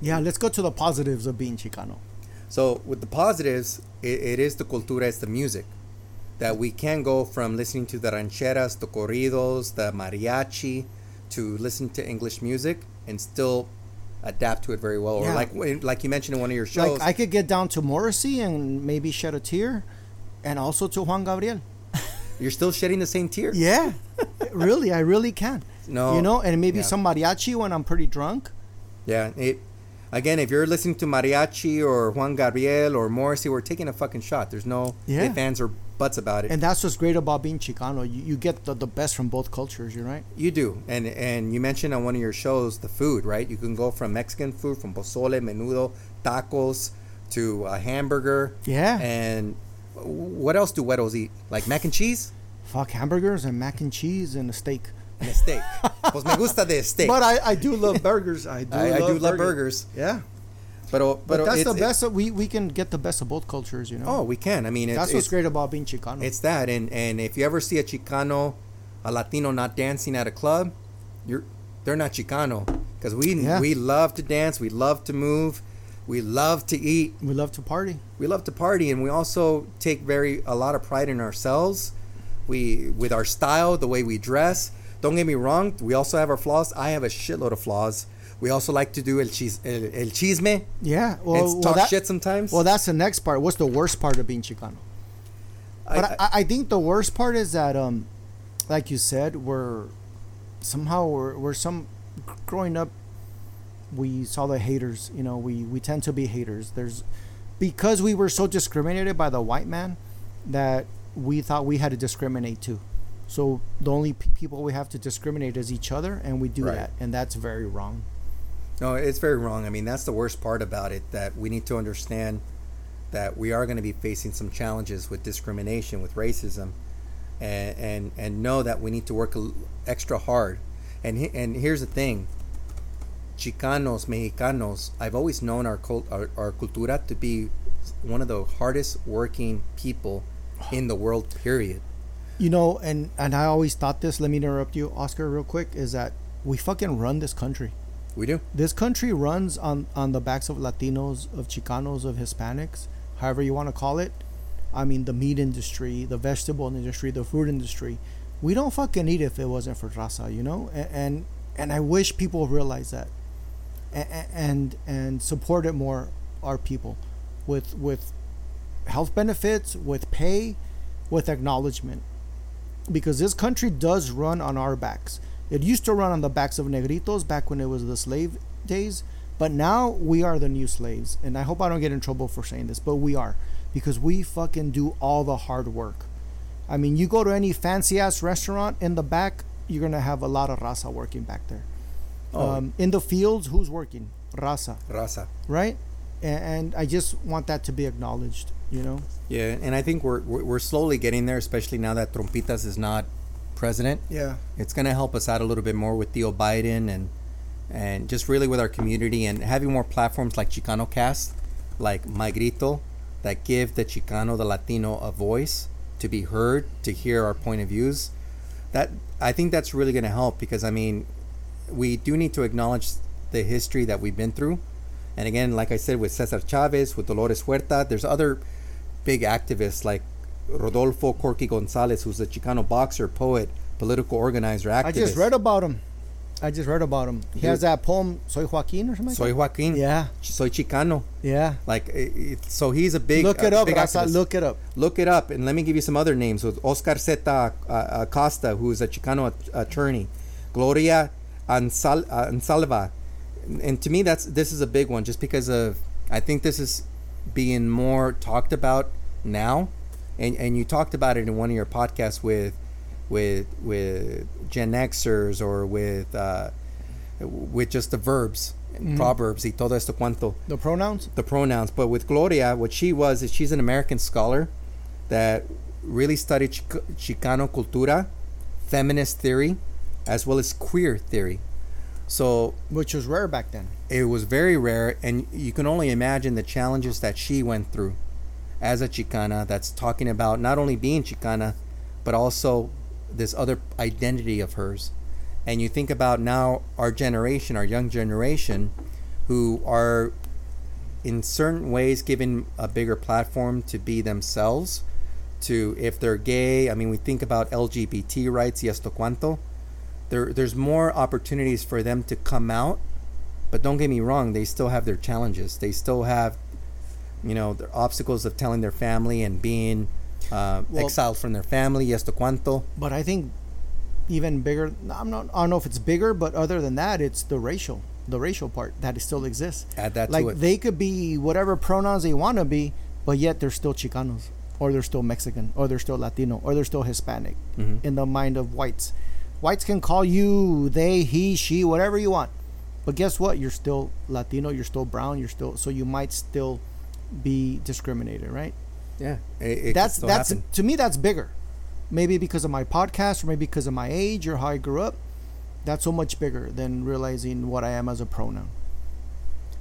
Yeah, let's go to the positives of being Chicano. So with the positives, it is the cultura, it's the music. That we can go from listening to the rancheras, the corridos, the mariachi, to listen to English music and still adapt to it very well. Yeah. Or like you mentioned in one of your shows. Like I could get down to Morrissey and maybe shed a tear, and also to Juan Gabriel. You're still shedding the same tear? Yeah. Really, I really can. No. You know, and maybe some mariachi when I'm pretty drunk. Yeah. Again, if you're listening to mariachi or Juan Gabriel or Morrissey, we're taking a fucking shot. There's no ifs, ands, or buts about it. And that's what's great about being Chicano. You get the best from both cultures, you're right? You do. And you mentioned on one of your shows the food, right? You can go from Mexican food, from pozole, menudo, tacos, to a hamburger. Yeah. And what else do güeros eat? Like mac and cheese? Fuck, hamburgers and mac and cheese and a steak. And a steak. Pues me gusta de steak. But I do love burgers. I do love burgers. Yeah. But that's the best. We can get the best of both cultures, you know. Oh, we can. I mean, that's what's great about being Chicano. It's that. And if you ever see a Chicano, a Latino not dancing at a club, they're not Chicano. Because we love to dance. We love to move. We love to eat. We love to party. And we also take a lot of pride in ourselves. With our style, the way we dress. Don't get me wrong, we also have our flaws. I have a shitload of flaws. We also like to do el chisme. Yeah. Well, talk shit sometimes. Well, that's the next part. What's the worst part of being Chicano? But I think the worst part is that, like you said, growing up, we saw the haters. You know, we tend to be haters. Because we were so discriminated by the white man that we thought we had to discriminate too. So the only people we have to discriminate is each other, and we do that, and that's very wrong. No, it's very wrong. I mean, that's the worst part about it, that we need to understand that we are going to be facing some challenges with discrimination, with racism, and know that we need to work extra hard. And here's the thing, Chicanos, Mexicanos, I've always known our cultura to be one of the hardest working people in the world, period. You know, and I always thought this, let me interrupt you, Oscar, real quick, is that we fucking run this country. We do. This country runs on the backs of Latinos, of Chicanos, of Hispanics, however you want to call it. I mean, the meat industry, the vegetable industry, the food industry. We don't fucking eat if it wasn't for raza, you know? And I wish people realized that and supported more our people with health benefits, with pay, with acknowledgement. Because this country does run on our backs. It used to run on the backs of negritos back when it was the slave days, but now we are the new slaves. And I hope I don't get in trouble for saying this, but we are, because we fucking do all the hard work. I mean, you go to any fancy ass restaurant, in the back you're gonna have a lot of raza working back there. In the fields, who's working? Raza, right? And I just want that to be acknowledged, you know? Yeah, and I think we're slowly getting there, especially now that Trumpitas is not president. Yeah, it's going to help us out a little bit more with Theo Biden and just really with our community, and having more platforms like Chicano Cast, like My Grito, that give the Chicano, the Latino, a voice to be heard, to hear our point of views. That, I think that's really going to help, because I mean, we do need to acknowledge the history that we've been through. And again, like I said, with Cesar Chavez, with Dolores Huerta, there's other big activists like Rodolfo Corky Gonzalez, who's a Chicano boxer, poet, political organizer, activist. I just read about him. He has that poem, Soy Joaquin or something. Soy Joaquin. Yeah. Soy Chicano. Yeah. Like, so he's a big. Look it up, Raza. Look it up, and let me give you some other names. With Oscar Zeta Acosta, who's a Chicano attorney, Gloria Ansalva. And to me, this is a big one, just because of, I think this is being more talked about now, and you talked about it in one of your podcasts with Gen Xers, or with just the verbs, proverbs, y todo esto cuanto. The pronouns. But with Gloria, what she was is she's an American scholar that really studied Chicano cultura, feminist theory, as well as queer theory. So, which was rare back then. It was very rare, and you can only imagine the challenges that she went through as a Chicana, that's talking about not only being Chicana, but also this other identity of hers. And you think about now our generation, our young generation, who are in certain ways given a bigger platform to be themselves, to, if they're gay, I mean, we think about LGBT rights, y esto cuanto. There's more opportunities for them to come out, but don't get me wrong, they still have their challenges. They still have, you know, the obstacles of telling their family and being exiled from their family, esto cuanto. But I think even bigger, I don't know if it's bigger, but other than that, it's the racial part that still exists. Add that to it. Like, they could be whatever pronouns they want to be, but yet they're still Chicanos, or they're still Mexican, or they're still Latino, or they're still Hispanic in the mind of whites. Whites can call you they, he, she, whatever you want. But guess what? You're still Latino, you're still brown, you're still, so you might still be discriminated, right? Yeah. That's happen. To me, that's bigger. Maybe because of my podcast, or maybe because of my age or how I grew up. That's so much bigger than realizing what I am as a pronoun.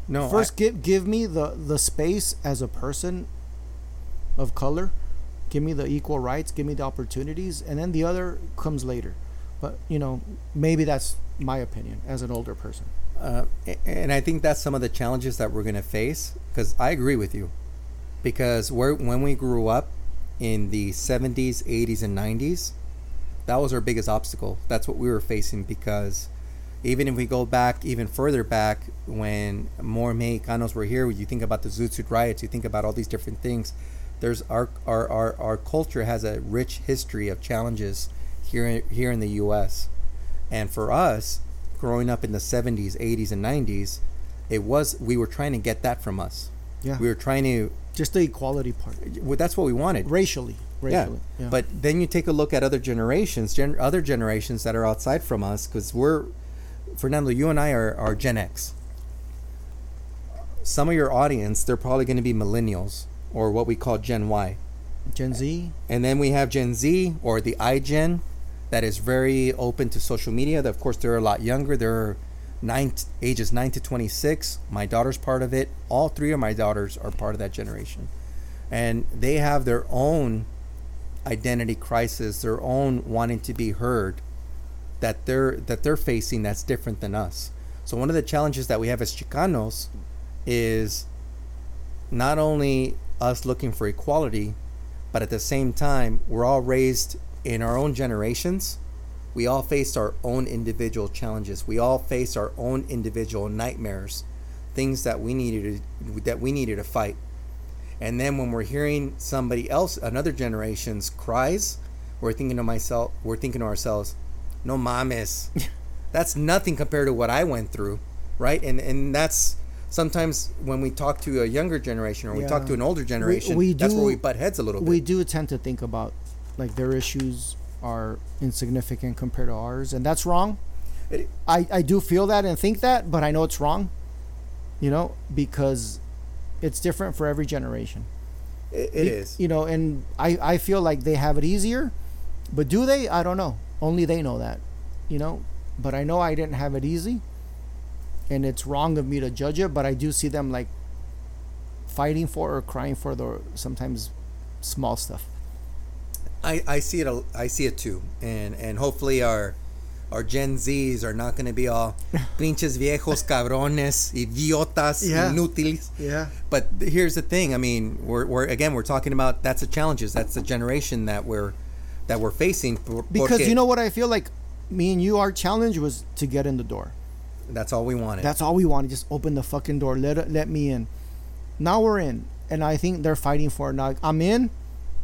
No. First, give me the space as a person of color. Give me the equal rights, give me the opportunities, and then the other comes later. But, you know, maybe that's my opinion as an older person. And I think that's some of the challenges that we're going to face, because I agree with you. Because when we grew up in the 70s, 80s, and 90s, that was our biggest obstacle. That's what we were facing, because even if we go back even further back, when more Mexicanos were here, you think about the Zoot Suit Riots, you think about all these different things. There's our culture has a rich history of challenges here in the U.S. And for us, growing up in the 70s, 80s, and 90s, we were trying to get that from us. Yeah. We were trying to... Just the equality part. Well, that's what we wanted. Racially. Yeah. But then you take a look at other generations, other generations that are outside from us, because we're... Fernando, you and I are Gen X. Some of your audience, they're probably going to be millennials, or what we call Gen Y. Gen Z. And then we have Gen Z, or the iGen, that is very open to social media. Of course, they're a lot younger. They're ages 9 to 26. My daughter's part of it. All three of my daughters are part of that generation. And they have their own identity crisis, their own wanting to be heard that they're facing that's different than us. So one of the challenges that we have as Chicanos is not only us looking for equality, but at the same time, we're all raised in our own generations. We all faced our own individual challenges. We all faced our own individual nightmares, things that we needed to fight. And then when we're hearing somebody else, another generation's cries, we're thinking to ourselves, no mames, that's nothing compared to what I went through, right? And that's sometimes when we talk to a younger generation or we talk to an older generation, where we butt heads a little bit. We do tend to think about, like, their issues are insignificant compared to ours, and that's wrong. I do feel that and think that, but I know it's wrong, because it's different for every generation. It is. And I feel like they have it easier, but do they? I don't know. Only they know that, but I know I didn't have it easy, and it's wrong of me to judge it, but I do see them, like, fighting for or crying for the sometimes small stuff. I see it too, and hopefully our Gen Zs are not going to be all pinches viejos cabrones, idiotas, inútiles. Yeah. But here's the thing. I mean, we're talking about that's the challenges. That's the generation that we're facing. Because you know what I feel like? Me and you, our challenge was to get in the door. That's all we wanted. Just open the fucking door. Let me in. Now we're in, and I think they're fighting for it. Now I'm in,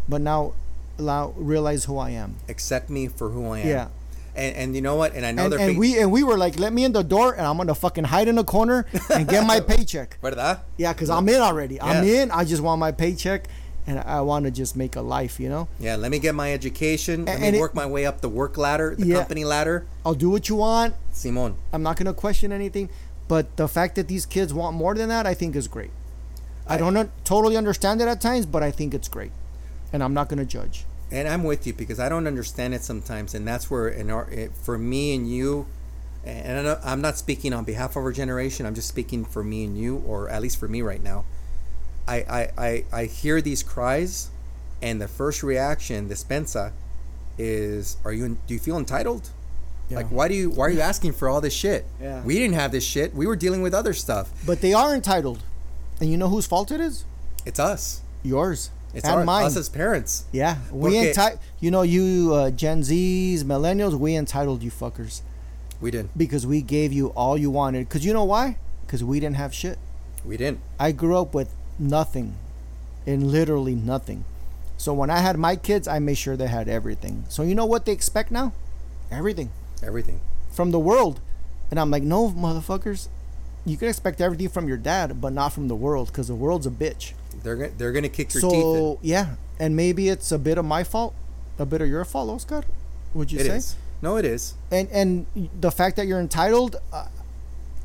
but now realize who I am. Accept me for who I am. Yeah. And you know what? And I know we were like, let me in the door, and I'm gonna fucking hide in a corner and get my paycheck. ¿Verdad? Yeah, because I'm in already. Yeah. I'm in. I just want my paycheck. And I want to just make a life, Yeah, let me get my education. Let me work my way up the work ladder, the company ladder. I'll do what you want. Simón. I'm not going to question anything. But the fact that these kids want more than that, I think is great. I don't totally understand it at times, but I think it's great. And I'm not going to judge. And I'm with you because I don't understand it sometimes. And that's where, for me and you, and I'm not speaking on behalf of our generation. I'm just speaking for me and you, or at least for me right now. I hear these cries, and the first reaction, despensa, is, do you feel entitled? Yeah. Like, why are you asking for all this shit? Yeah. We didn't have this shit. We were dealing with other stuff. But they are entitled. And you know whose fault it is? It's us. Yours. It's mine. Us as parents. Yeah. We Gen Zs, millennials, we entitled you fuckers. We did. Because we gave you all you wanted. Because you know why? Because we didn't have shit. We didn't. I grew up with nothing, and literally nothing. So when I had my kids, I made sure they had everything. So you know what they expect now? Everything from the world. And I'm like, no, motherfuckers, you can expect everything from your dad, but not from the world, because the world's a bitch. They're gonna kick your teeth in. So yeah, and maybe it's a bit of my fault, a bit of your fault, Oscar. Would you say? It is. No, it is. And the fact that you're entitled.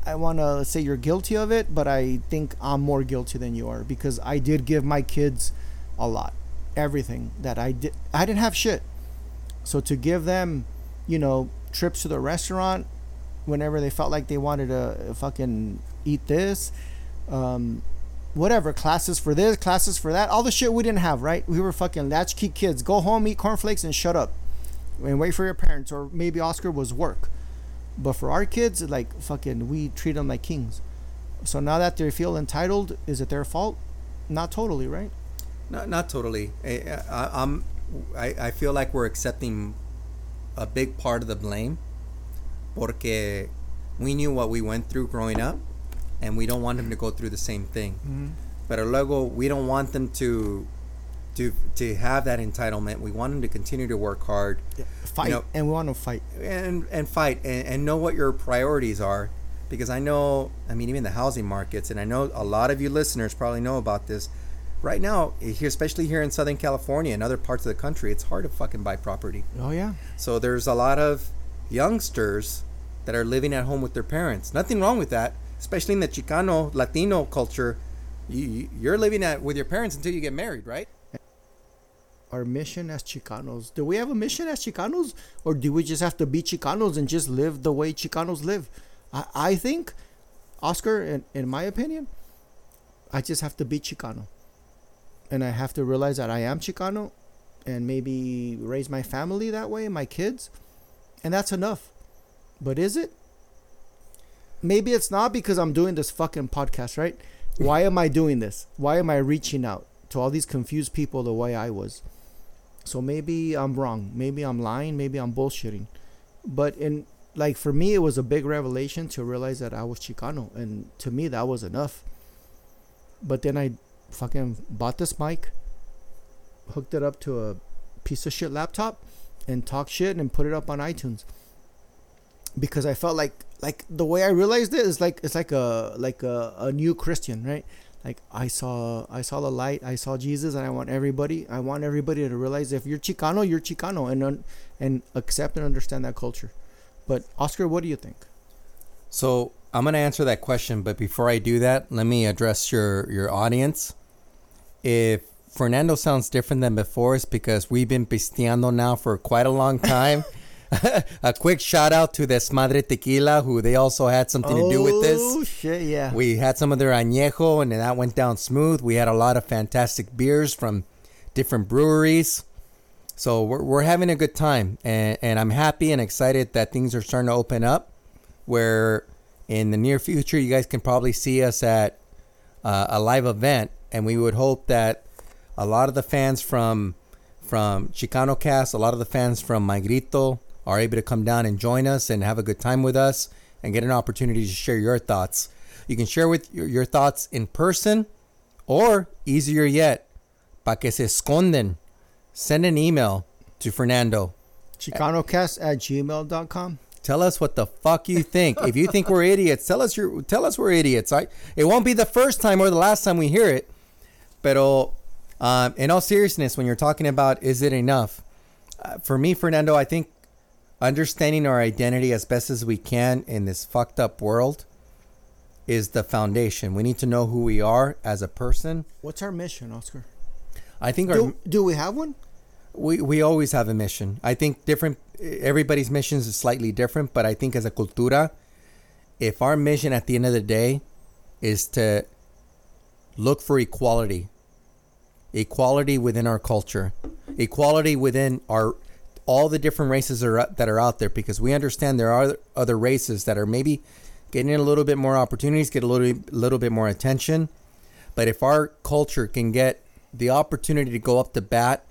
I want to say you're guilty of it, but I think I'm more guilty than you are because I did give my kids a lot, everything that I did. I didn't have shit. So to give them, trips to the restaurant whenever they felt like they wanted to fucking eat this, whatever, classes for this, classes for that, all the shit we didn't have, right? We were fucking latchkey kids. Go home, eat cornflakes, and shut up and wait for your parents. Or maybe Oscar was work. But for our kids, like, fucking, we treat them like kings. So now that they feel entitled, is it their fault? Not totally, right? No, not totally. I feel like we're accepting a big part of the blame porque we knew what we went through growing up, and we don't want them to go through the same thing. Mm-hmm. But luego, we don't want them to have that entitlement. We want them to continue to work hard, fight, and we want to fight and know what your priorities are, because I know, I mean, even the housing markets, and I know a lot of you listeners probably know about this. Right now, especially here in Southern California and other parts of the country, it's hard to fucking buy property. Oh, yeah. So there's a lot of youngsters that are living at home with their parents. Nothing wrong with that, especially in the Chicano, Latino culture. You're living with your parents until you get married, right? Our mission as Chicanos. Do we have a mission as Chicanos? Or do we just have to be Chicanos and just live the way Chicanos live? I think, Oscar, in my opinion, I just have to be Chicano. And I have to realize that I am Chicano and maybe raise my family that way, my kids. And that's enough. But is it? Maybe it's not, because I'm doing this fucking podcast, right? Why am I doing this? Why am I reaching out to all these confused people the way I was? So maybe I'm wrong. Maybe I'm lying. Maybe I'm bullshitting. But for me, it was a big revelation to realize that I was Chicano. And to me, that was enough. But then I fucking bought this mic, hooked it up to a piece of shit laptop, and talked shit and put it up on iTunes, because I felt like the way I realized it is like a new Christian, right? Like I saw the light, I saw Jesus, and I want everybody to realize if you're Chicano, you're Chicano, and accept and understand that culture. But Oscar, what do you think? So I'm going to answer that question, but before I do that, let me address your audience. If Fernando sounds different than before, it's because we've been pisteando now for quite a long time. A quick shout out to Desmadre Tequila, who they also had something to do with this. Oh, shit, yeah. We had some of their añejo, and that went down smooth. We had a lot of fantastic beers from different breweries. So we're having a good time, and I'm happy and excited that things are starting to open up, where in the near future, you guys can probably see us at a live event, and we would hope that a lot of the fans from Chicano Cast, a lot of the fans from My Grito are able to come down and join us and have a good time with us and get an opportunity to share your thoughts. You can share with your thoughts in person, or easier yet, pa que se esconden, send an email to Fernando. ChicanoCast@gmail.com. Tell us what the fuck you think. If you think we're idiots, tell us we're idiots. It won't be the first time or the last time we hear it. Pero in all seriousness, when you're talking about is it enough, for me, Fernando, I think understanding our identity as best as we can in this fucked up world is the foundation. We need to know who we are as a person. What's our mission, Oscar? I think do we have one? We always have a mission. I think everybody's mission is slightly different, but I think as a cultura, if our mission at the end of the day is to look for equality within our culture, equality within all the different races that are out there, because we understand there are other races that are maybe getting a little bit more opportunities, get a little bit more attention. But if our culture can get the opportunity to go up the bat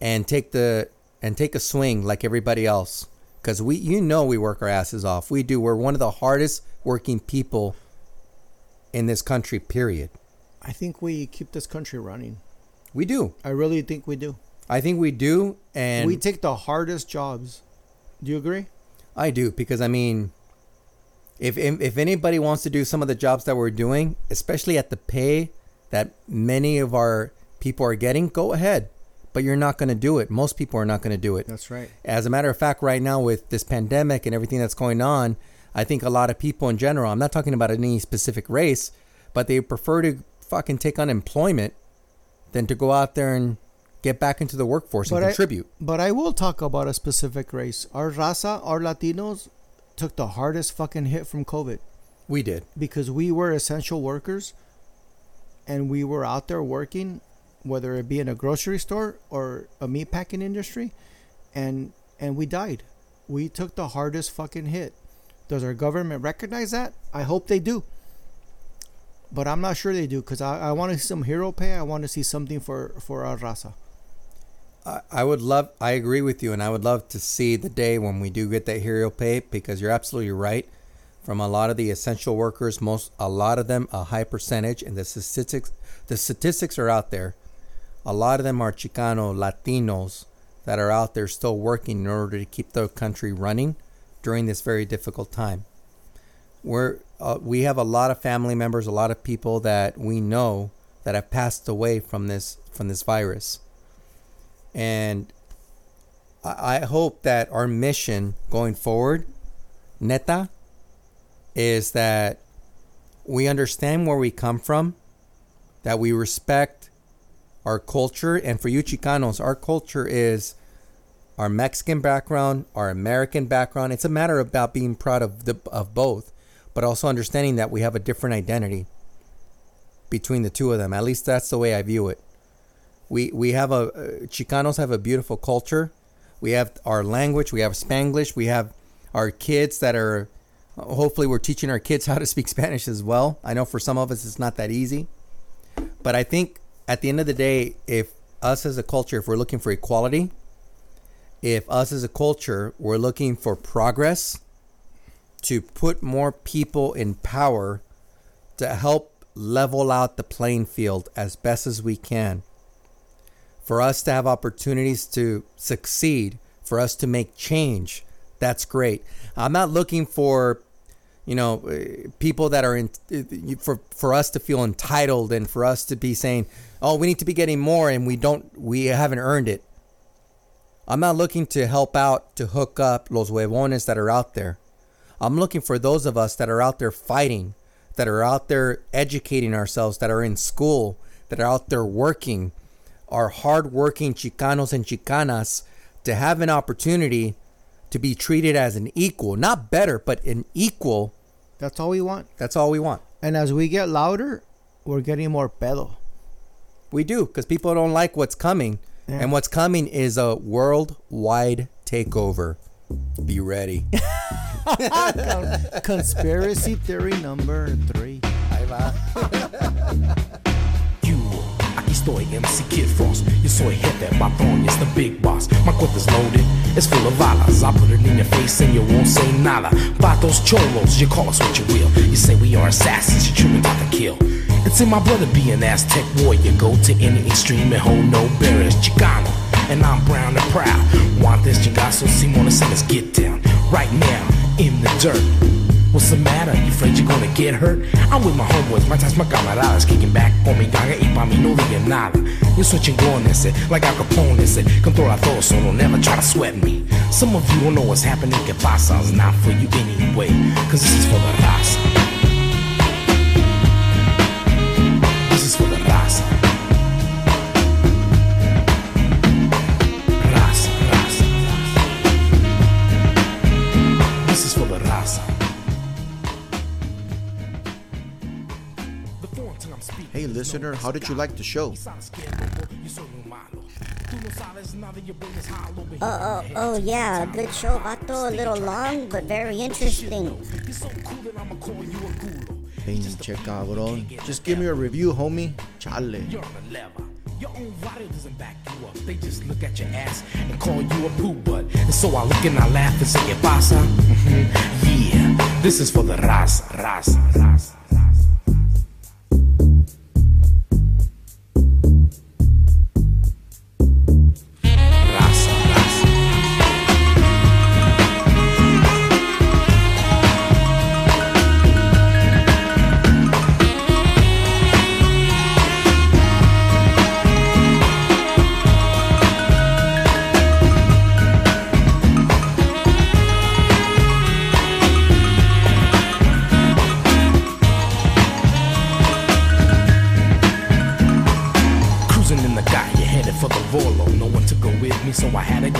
and take a swing like everybody else, because we work our asses off. We do. We're one of the hardest working people in this country, period. I think we keep this country running. We do. I really think we do. I think we do. And we take the hardest jobs. Do you agree? I do, because I mean, if anybody wants to do some of the jobs that we're doing, especially at the pay that many of our people are getting, go ahead. But you're not going to do it. Most people are not going to do it. That's right. As a matter of fact, right now with this pandemic and everything that's going on, I think a lot of people in general, I'm not talking about any specific race, but they prefer to fucking take unemployment than to go out there and get back into the workforce and contribute. But I will talk about a specific race. Our raza, our Latinos, took the hardest fucking hit from COVID. We did. Because we were essential workers and we were out there working, whether it be in a grocery store or a meat packing industry, and we died. We took the hardest fucking hit. Does our government recognize that? I hope they do. But I'm not sure they do, because I want to see some hero pay. I want to see something for our raza. I agree with you, and I would love to see the day when we do get that hero pay, because you're absolutely right. From a lot of the essential workers, a lot of them, a high percentage, and the statistics are out there. A lot of them are Chicano, Latinos that are out there still working in order to keep their country running during this very difficult time. we have a lot of family members, a lot of people that we know that have passed away from this virus. And I hope that our mission going forward, neta, is that we understand where we come from, that we respect our culture. And for you Chicanos, our culture is our Mexican background, our American background. It's a matter about being proud of both, but also understanding that we have a different identity between the two of them. At least that's the way I view it. We have Chicanos have a beautiful culture. We have our language. We have Spanglish. We have our kids that are, hopefully we're teaching our kids how to speak Spanish as well. I know for some of us it's not that easy. But I think at the end of the day, if us as a culture, if we're looking for equality, if us as a culture, we're looking for progress to put more people in power to help level out the playing field as best as we can. For us to have opportunities to succeed, for us to make change, that's great. I'm not looking for, people that are for us to feel entitled and for us to be saying, oh, we need to be getting more and we haven't earned it. I'm not looking to help out, to hook up los huevones that are out there. I'm looking for those of us that are out there fighting, that are out there educating ourselves, that are in school, that are out there working, our hardworking Chicanos and Chicanas to have an opportunity to be treated as an equal, not better, but an equal. That's all we want. That's all we want. And as we get louder, we're getting more pedo. We do, because people don't like what's coming. Yeah. And what's coming is a worldwide takeover. Be ready. Conspiracy theory number 3. Ahí va. Aquí estoy, MC Kid Frost. Yo soy jefe, patrón, es the big boss. My cuerda's loaded, it's full of balas. I put it in your face and you won't say nada. Patos, cholos, you call us what you will. You say we are assassins, you're truly about to kill. It's in my blood to be an Aztec warrior. Go to any extreme and hold no barriers. Chicano, and I'm brown and proud. Want this chingazo, Simones, and let's get down. Right now, in the dirt. What's the matter? You afraid you're gonna get hurt? I'm with my homeboys, my ties, my camaradas. Kicking back on mi ganga y pa' mi no diga nada. Yo soy chingón ese, like Al Capone ese. Controla todo, so don't ever try to sweat me. Some of you don't know what's happening. Que pasa, it's not for you anyway. Cause this is for the raza. Hey listener, how did you like the show? Oh yeah, good show, vato. A little long, but very interesting. Pinche cabrón. Just give me a review, homie. Chale. Your own body doesn't back you up. They just look at your ass and call you a poo butt. And so I look and I laugh and say, ¿Qué pasa? Yeah, this is for the raza, raza, raza.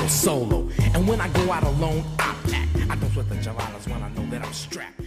Solo, and when I go out alone, I pack. I don't sweat the javalas when I know that I'm strapped.